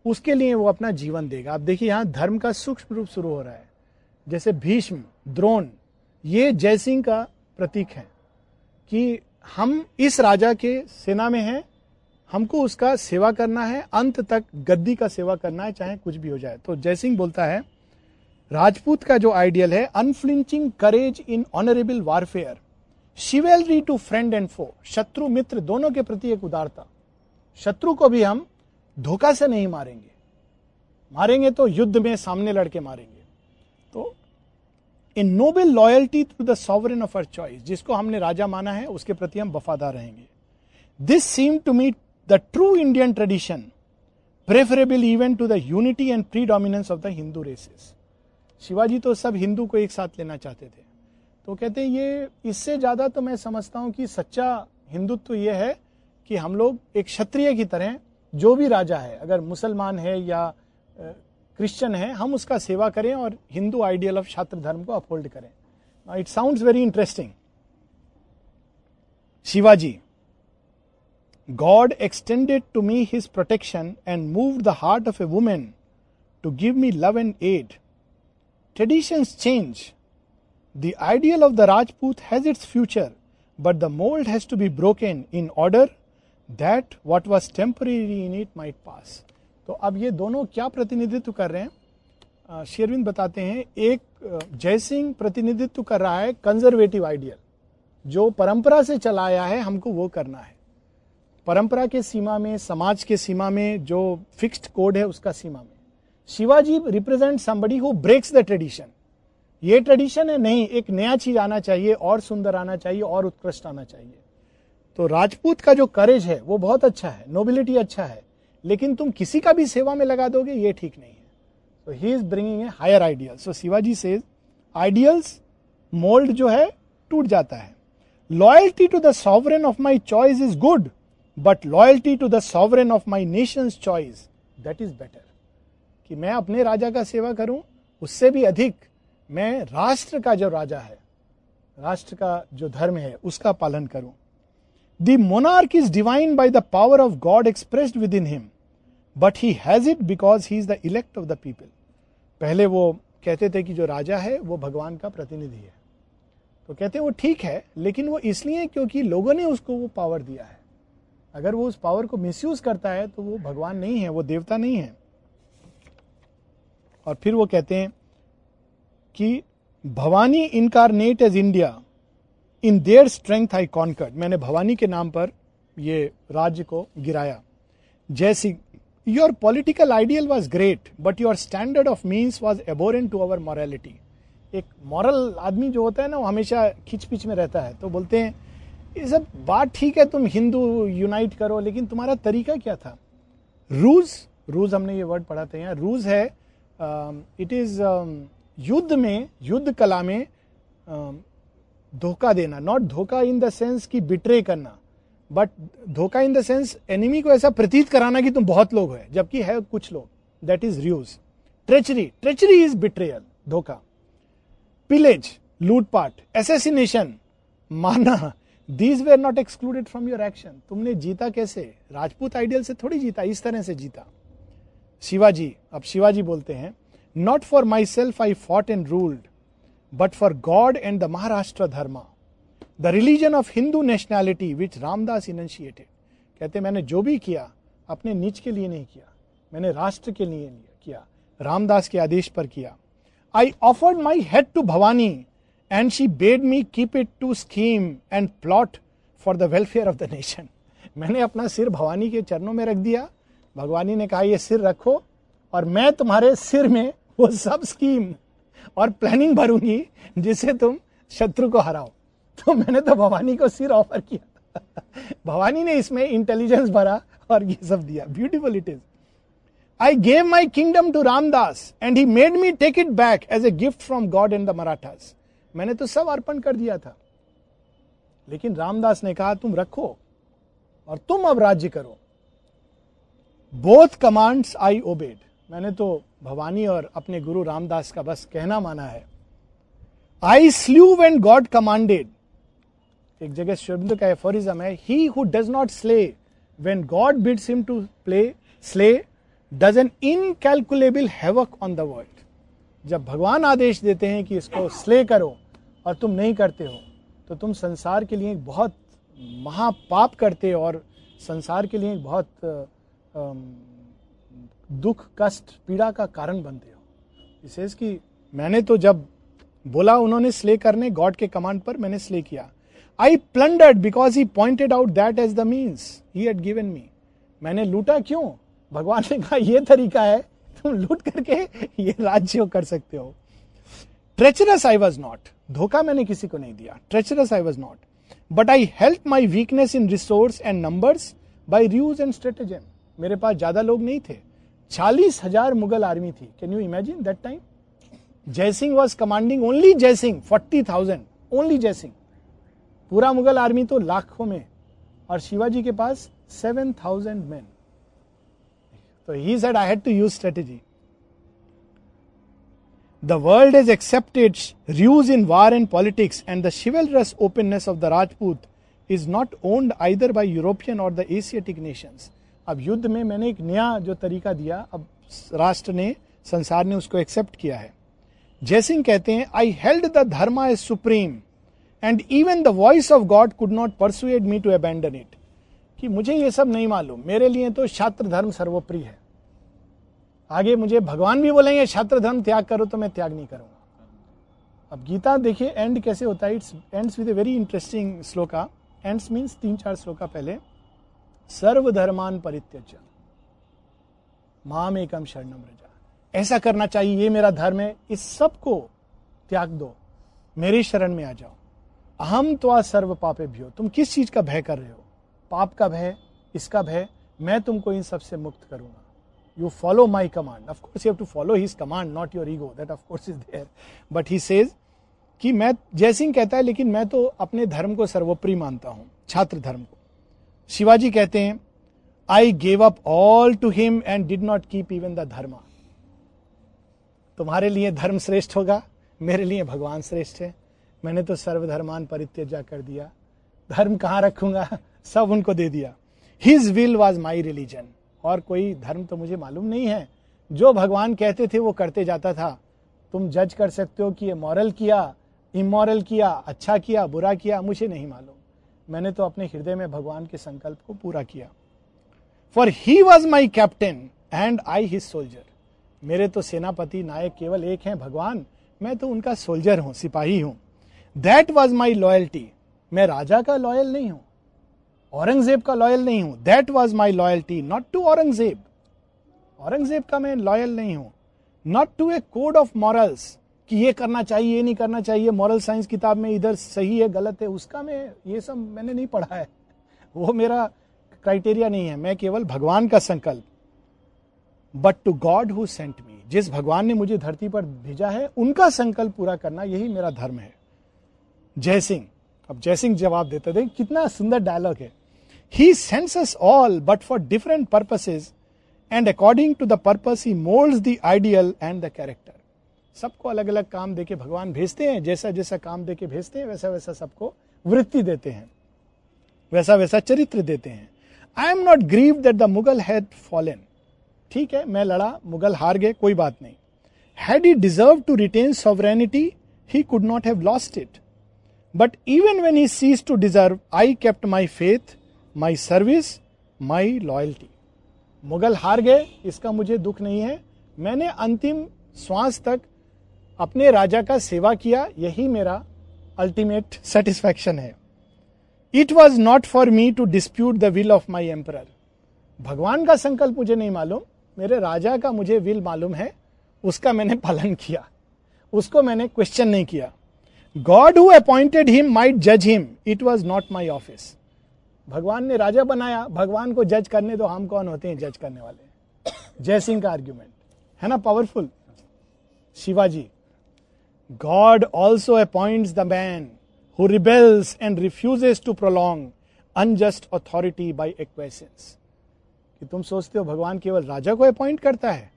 उसके लिए वो अपना जीवन देगा। आप देखिए यहाँ धर्म का सूक्ष्म रूप शुरू हो रहा है। जैसे भीष्म, द्रोण, ये जय सिंह का प्रतीक है कि हम इस राजा के सेना में हैं, हमको उसका सेवा करना है, अंत तक गद्दी का सेवा करना है, चाहे कुछ भी हो जाए। तो जय सिंह बोलता है राजपूत का जो आइडियल है, unflinching courage in honourable warfare, chivalry to friend and foe, शत्रु मित्र दोनों के प्रति एक उदारता। शत्रु को भी हम धोखा से नहीं मारेंगे, मारेंगे तो युद्ध में सामने लड़के मारेंगे। तो in noble loyalty to the sovereign of our choice, जिसको हमने राजा माना है उसके प्रति हम वफादार रहेंगे। This seem to me the true Indian tradition, preferable even to the unity and predominance of the Hindu races. Shivaji तो सब हिंदू को एक साथ लेना चाहते थे। तो कहते हैं ये इससे ज़्यादा तो मैं समझता हूँ कि सच्चा हिंदुत्व तो ये है कि हम लोग एक क्षत्रिय की तरह, जो भी राजा है, अगर मुसलमान है या क्रिश्चियन है, हम उसका सेवा करें और हिंदू आइडियल ऑफ छात्र धर्म को अपहोल्ड करें। It sounds very interesting. Shivaji, God extended to me his protection and moved the heart of a women to give me love and aid. Traditions change. The ideal of the Rajput has its future, but the mold has to be broken in order that what was temporary in it might pass. तो अब ये दोनों क्या प्रतिनिधित्व कर रहे हैं? शेरविंद बताते हैं, एक जय सिंह प्रतिनिधित्व कर रहा है कंजर्वेटिव आइडियल, जो परंपरा से चला आया है, हमको वो करना है। परंपरा के सीमा में, समाज के सीमा में, जो फिक्स्ड कोड है उसका सीमा में। Shivaji represent somebody who breaks the tradition. ये ट्रेडिशन है नहीं, एक नया चीज आना चाहिए, और सुंदर आना चाहिए, और उत्कृष्ट आना चाहिए। तो राजपूत का जो करेज है वो बहुत अच्छा है, नोबिलिटी अच्छा है, लेकिन तुम किसी का भी सेवा में लगा दोगे ये ठीक नहीं है। So he is bringing a higher ideal. So Shivaji says ideals mould जो है टूट जाता है। Loyalty to the sovereign of my choice is good, but loyalty to the sovereign of my nation's choice that is better. कि मैं अपने राजा का सेवा करूं, उससे भी अधिक मैं राष्ट्र का जो राजा है, राष्ट्र का जो धर्म है, उसका पालन करूं। The monarch is divine by the power of God expressed within him, but he has it because he is the elect of the people. पहले वो कहते थे कि जो राजा है वो भगवान का प्रतिनिधि है, तो कहते हैं वो ठीक है, लेकिन वो इसलिए क्योंकि लोगों ने उसको वो पावर दिया है। अगर वो उस पावर को मिसयूज करता है तो वो भगवान नहीं है, वो देवता नहीं है। और फिर वो कहते हैं कि Bhavani incarnate as India, in their strength I conquered. मैंने भवानी के नाम पर ये राज्य को गिराया। Jai Singh, your political ideal was great, but your standard of means was abhorrent to our morality. एक मॉरल आदमी जो होता है ना, वो हमेशा खिचपिच में रहता है। तो बोलते हैं ये सब बात ठीक है, तुम हिंदू यूनाइट करो, लेकिन तुम्हारा तरीका क्या था? रूज, रूज हमने ये वर्ड पढ़ा था यहाँ, रूज है। इट इज युद्ध में, युद्ध कला में धोखा देना, नॉट धोखा इन द सेंस कि बिट्रे करना, बट धोखा इन द सेंस एनिमी को ऐसा प्रतीत कराना कि तुम बहुत लोग है, जबकि है कुछ लोग, that is ruse. Treachery, treachery is betrayal, धोखा। पिलेज, लूटपाट। एसेसिनेशन, मारना। These were not excluded from your action. तुमने जीता कैसे? राजपूत आइडियल से थोड़ी जीता, इस तरह से जीता। शिवाजी, अब शिवाजी बोलते हैं, not for my self I fought and ruled, but for God and the Maharashtra dharma, the religion of Hindu nationality which Ramdas initiated. कहते मैंने जो भी किया अपने नीच के लिए नहीं किया, मैंने राष्ट्र के लिए किया, रामदास के आदेश पर किया। I offered my head to Bhavani and she bade me keep it to scheme and plot for the welfare of the nation. मैंने अपना सिर भवानी के चरणों में रख दिया, भगवानी ने कहा ये सिर रखो और मैं तुम्हारे सिर में वो सब स्कीम और प्लानिंग भरूंगी जिससे तुम शत्रु को हराओ। तो मैंने तो भवानी को सिर ऑफर किया भवानी ने इसमें इंटेलिजेंस भरा और ये सब दिया। Beautiful it is. I gave my kingdom to Ramdas and he made me take it back as a gift from God and the Marathas. मैंने तो सब अर्पण कर दिया था, लेकिन रामदास ने कहा तुम रखो और तुम अब राज्य करो। Both commands I obeyed, मैंने तो भवानी और अपने गुरु रामदास का बस कहना माना है। I slew when God commanded, एक जगह श्री अरविंद का एफोरिज्म है, he who does not slay when God bids him to slay does an incalculable havoc on the world. जब भगवान आदेश देते हैं कि इसको स्ले करो और तुम नहीं करते हो, तो तुम संसार के लिए एक बहुत महापाप करते हो और संसार के लिए एक बहुत दुख कष्ट पीड़ा का कारण बनते हो। इसे कि मैंने तो जब बोला उन्होंने स्ले करने, गॉड के कमांड पर मैंने स्ले किया। I plundered because he pointed out that as the means he had given me. मैंने लूटा क्यों? भगवान ने कहा यह तरीका है, तुम लूट करके ये राज्य कर सकते हो। ट्रेचरस आई वॉज नॉट, धोखा मैंने किसी को नहीं दिया। Treacherous I was not but I help my weakness in resource and numbers by ruse and stratagem. मेरे पास ज्यादा लोग नहीं थे, 40,000 मुगल आर्मी थी। Can you imagine that time? Jai Singh was commanding, only जय सिंह 40,000, ओनली जय सिंह। पूरा मुगल आर्मी तो लाखों में, और शिवाजी के पास 7,000 man. So he said, I had to use strategy. The world has accepted ruse in war and politics, and the chivalrous openness of the Rajput is not owned either by European or the Asiatic nations. अब युद्ध में मैंने एक नया जो तरीका दिया, अब राष्ट्र ने, संसार ने उसको एक्सेप्ट किया है। जयसिंह कहते हैं, I held the dharma as supreme, and even the voice of God could not persuade me to abandon it. कि मुझे ये सब नहीं मालूम, मेरे लिए तो छात्र धर्म सर्वोपरि है। आगे मुझे भगवान भी बोलेंगे छात्र धर्म त्याग करो, तो मैं त्याग नहीं करूंगा। अब गीता देखिए एंड कैसे होता है, it's ends with a very interesting shloka. Ends means 3-4 shloka पहले, सर्वधर्मान परित्यज्य माम एकम शरणम रजा। ऐसा करना चाहिए, ये मेरा धर्म है, इस सबको त्याग दो, मेरी शरण में आ जाओ। अहम त्वा सर्व पापेभ्यो, तुम किस चीज का भय कर रहे हो? पाप का भय, इसका भय, मैं तुमको इन सबसे मुक्त करूंगा। You follow my command. Of course you have to follow his command, not your ego, that of course is there, but he says कि मैं, जयसिंह कहता है, लेकिन मैं तो अपने धर्म को सर्वोपरि मानता हूं, छात्र धर्म को। शिवाजी कहते हैं, I gave up all to him and did not keep even the dharma. तुम्हारे लिए धर्म श्रेष्ठ होगा, मेरे लिए भगवान श्रेष्ठ है। मैंने तो सर्वधर्मान परित्यज्य कर दिया, धर्म कहाँ रखूंगा, सब उनको दे दिया। His will was my religion, और कोई धर्म तो मुझे मालूम नहीं है। जो भगवान कहते थे वो करते जाता था। तुम जज कर सकते हो कि ये मॉरल किया, इमोरल किया, अच्छा किया, बुरा किया, मुझे नहीं मालूम। मैंने तो अपने हृदय में भगवान के संकल्प को पूरा किया। For he was my captain and I his soldier. मेरे तो सेनापति, नायक केवल एक हैं भगवान, मैं तो उनका सोल्जर हूँ, सिपाही हूँ। That was my loyalty. मैं राजा का लॉयल नहीं हूँ, औरंगजेब का लॉयल नहीं हूं। That was my loyalty, not to Aurangzeb, Aurangzeb का मैं लॉयल नहीं हूं, not to a code of morals कि ये करना चाहिए, ये नहीं करना चाहिए, मॉरल साइंस किताब में इधर सही है गलत है, उसका मैं, ये सब मैंने नहीं पढ़ा है, वो मेरा क्राइटेरिया नहीं है। मैं केवल भगवान का संकल्प। But to God who sent me, जिस भगवान ने मुझे धरती पर भेजा है, उनका संकल्प पूरा करना, यही मेरा धर्म है। जय सिंह, अब जय सिंह जवाब देते थे, कितना सुंदर डायलॉग है। He sends us all, but for different purposes, and according to the purpose he molds the ideal and the character. सबको अलग अलग काम देके भगवान भेजते हैं, जैसा जैसा काम देके भेजते हैं वैसा वैसा सबको वृत्ति देते हैं, वैसा वैसा चरित्र देते हैं। I am not grieved that the Mughal had fallen. ठीक है, मैं लड़ा, मुगल हार गए, कोई बात नहीं। Had he deserved to retain sovereignty, he could not have lost it. But even when he ceased to deserve, I kept my faith, my service, my loyalty. Mughal हार गए, इसका मुझे दुख नहीं है, मैंने अंतिम श्वास तक अपने राजा का सेवा किया, यही मेरा अल्टीमेट सेटिस्फैक्शन है। It was not for me to dispute the will of my emperor. भगवान का संकल्प मुझे नहीं मालूम, मेरे राजा का मुझे विल मालूम है, उसका मैंने पालन किया, उसको मैंने क्वेश्चन नहीं किया। God who appointed him might जज him, it was not my office. भगवान ने राजा बनाया, भगवान को जज करने दो, हम कौन होते हैं जज करने वाले। जय सिंह का आर्ग्यूमेंट है ना powerful. Shivaji, God also appoints the man who rebels and refuses to prolong unjust authority by acquiescence. कि तुम सोचते हो भगवान केवल राजा को अपॉइंट करता है,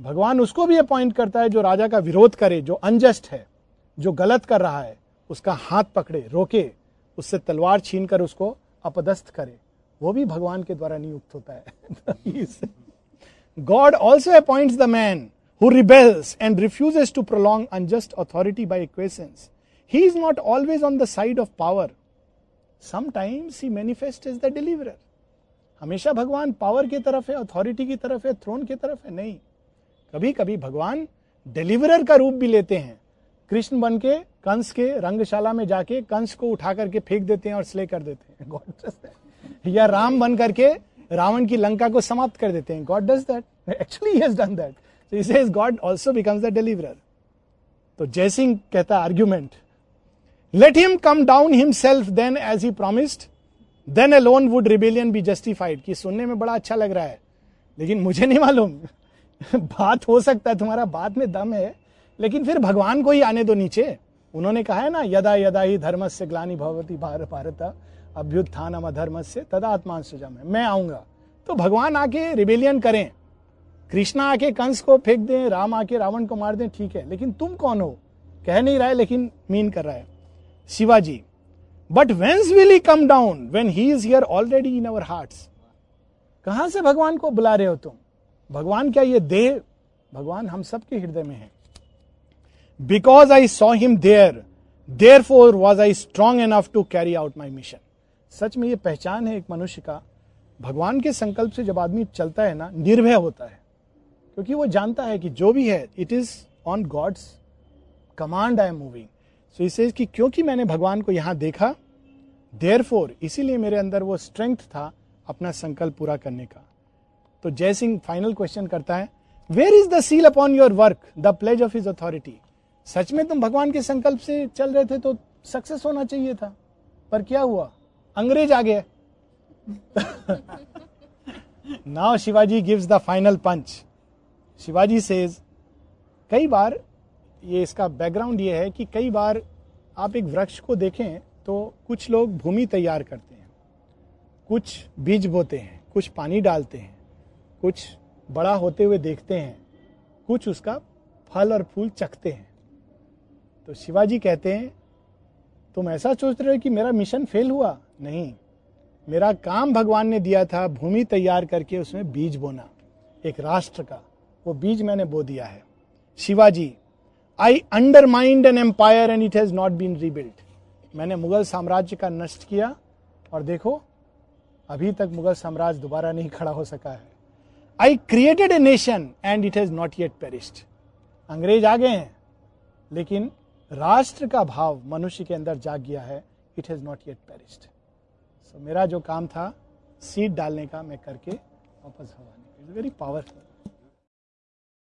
भगवान उसको भी अपॉइंट करता है जो राजा का विरोध करे, जो अनजस्ट है, जो गलत कर रहा है, उसका हाथ पकड़े, रोके, उससे तलवार छीनकर उसको अपदस्थ करे, वो भी भगवान के द्वारा नियुक्त होता है। God also appoints the man who rebels and refuses to prolong unjust authority by equations. He is not always on the side of power. Sometimes he manifests as the deliverer. हमेशा भगवान पावर की तरफ है, authority की तरफ है, throne की तरफ है, नहीं। कभी कभी भगवान डिलीवरर का रूप भी लेते हैं। कृष्ण बन के कंस के रंगशाला में जाके कंस को उठा करके फेंक देते हैं और स्ले कर देते हैं, गॉड डज दैट। या राम बन करके रावण की लंका को समाप्त कर देते हैं, God does that, actually he has done that. So he says God also becomes the deliverer. So Jai Singh कहता argument, let him come down himself then as he promised, then alone would rebellion be justified. कि सुनने में बड़ा अच्छा लग रहा है, लेकिन मुझे नहीं मालूम बात हो सकता है तुम्हारा बात में दम है, लेकिन फिर भगवान को ही आने दो नीचे। उन्होंने कहा है ना, यदा यदा ही धर्मस्य ग्लानि भवति भारत अभ्युत्थानम अधर्मस्य तदात्मान सृजम है, मैं आऊंगा। तो भगवान आके रिबेलियन करें, कृष्णा आके कंस को फेंक दें, राम आके रावण को मार दें, ठीक है, लेकिन तुम कौन हो? कह नहीं रहा है लेकिन मीन कर रहा है। Shivaji, but whence will he come down when he is here already in our hearts. कहां से भगवान को बुला रहे हो तुम? भगवान क्या ये देह? भगवान हम सबके हृदय में है। Because I saw him there, therefore was I strong enough to carry out my mission. सच में ये पहचान है एक मनुष्य का, भगवान के संकल्प से जब आदमी चलता है ना, निर्भय होता है, क्योंकि वो जानता है कि जो भी है it is on God's command I am moving. So इसे कि क्योंकि मैंने भगवान को यहाँ देखा, देयरफॉर, इसीलिए मेरे अंदर वो स्ट्रेंथ था अपना संकल्प पूरा करने का। तो जय सिंह फाइनल क्वेश्चन करता है, where is the seal upon your work, the pledge of his authority. सच में तुम भगवान के संकल्प से चल रहे थे तो सक्सेस होना चाहिए था, पर क्या हुआ? अंग्रेज आ गए। Now Shivaji gives the final punch. Shivaji says, कई बार ये इसका बैकग्राउंड ये है कि कई बार आप एक वृक्ष को देखें तो कुछ लोग भूमि तैयार करते हैं, कुछ बीज बोते हैं, कुछ पानी डालते हैं, कुछ बड़ा होते हुए देखते हैं, कुछ उसका फल और फूल चखते हैं। तो शिवाजी कहते हैं, तुम ऐसा सोच रहे हो कि मेरा मिशन फेल हुआ? नहीं, मेरा काम भगवान ने दिया था, भूमि तैयार करके उसमें बीज बोना एक राष्ट्र का, वो बीज मैंने बो दिया है। Shivaji, I undermined an empire and it has not been rebuilt. मैंने मुगल साम्राज्य का नष्ट किया और देखो अभी तक मुगल साम्राज्य दोबारा नहीं खड़ा हो सका है। I created a nation and it has not yet perished. अंग्रेज आ गए हैं लेकिन राष्ट्र का भाव मनुष्य के अंदर जाग गया है, it has not yet perished. So मेरा जो काम था सीड डालने का, मैं करके वापस हवा। It's very powerful.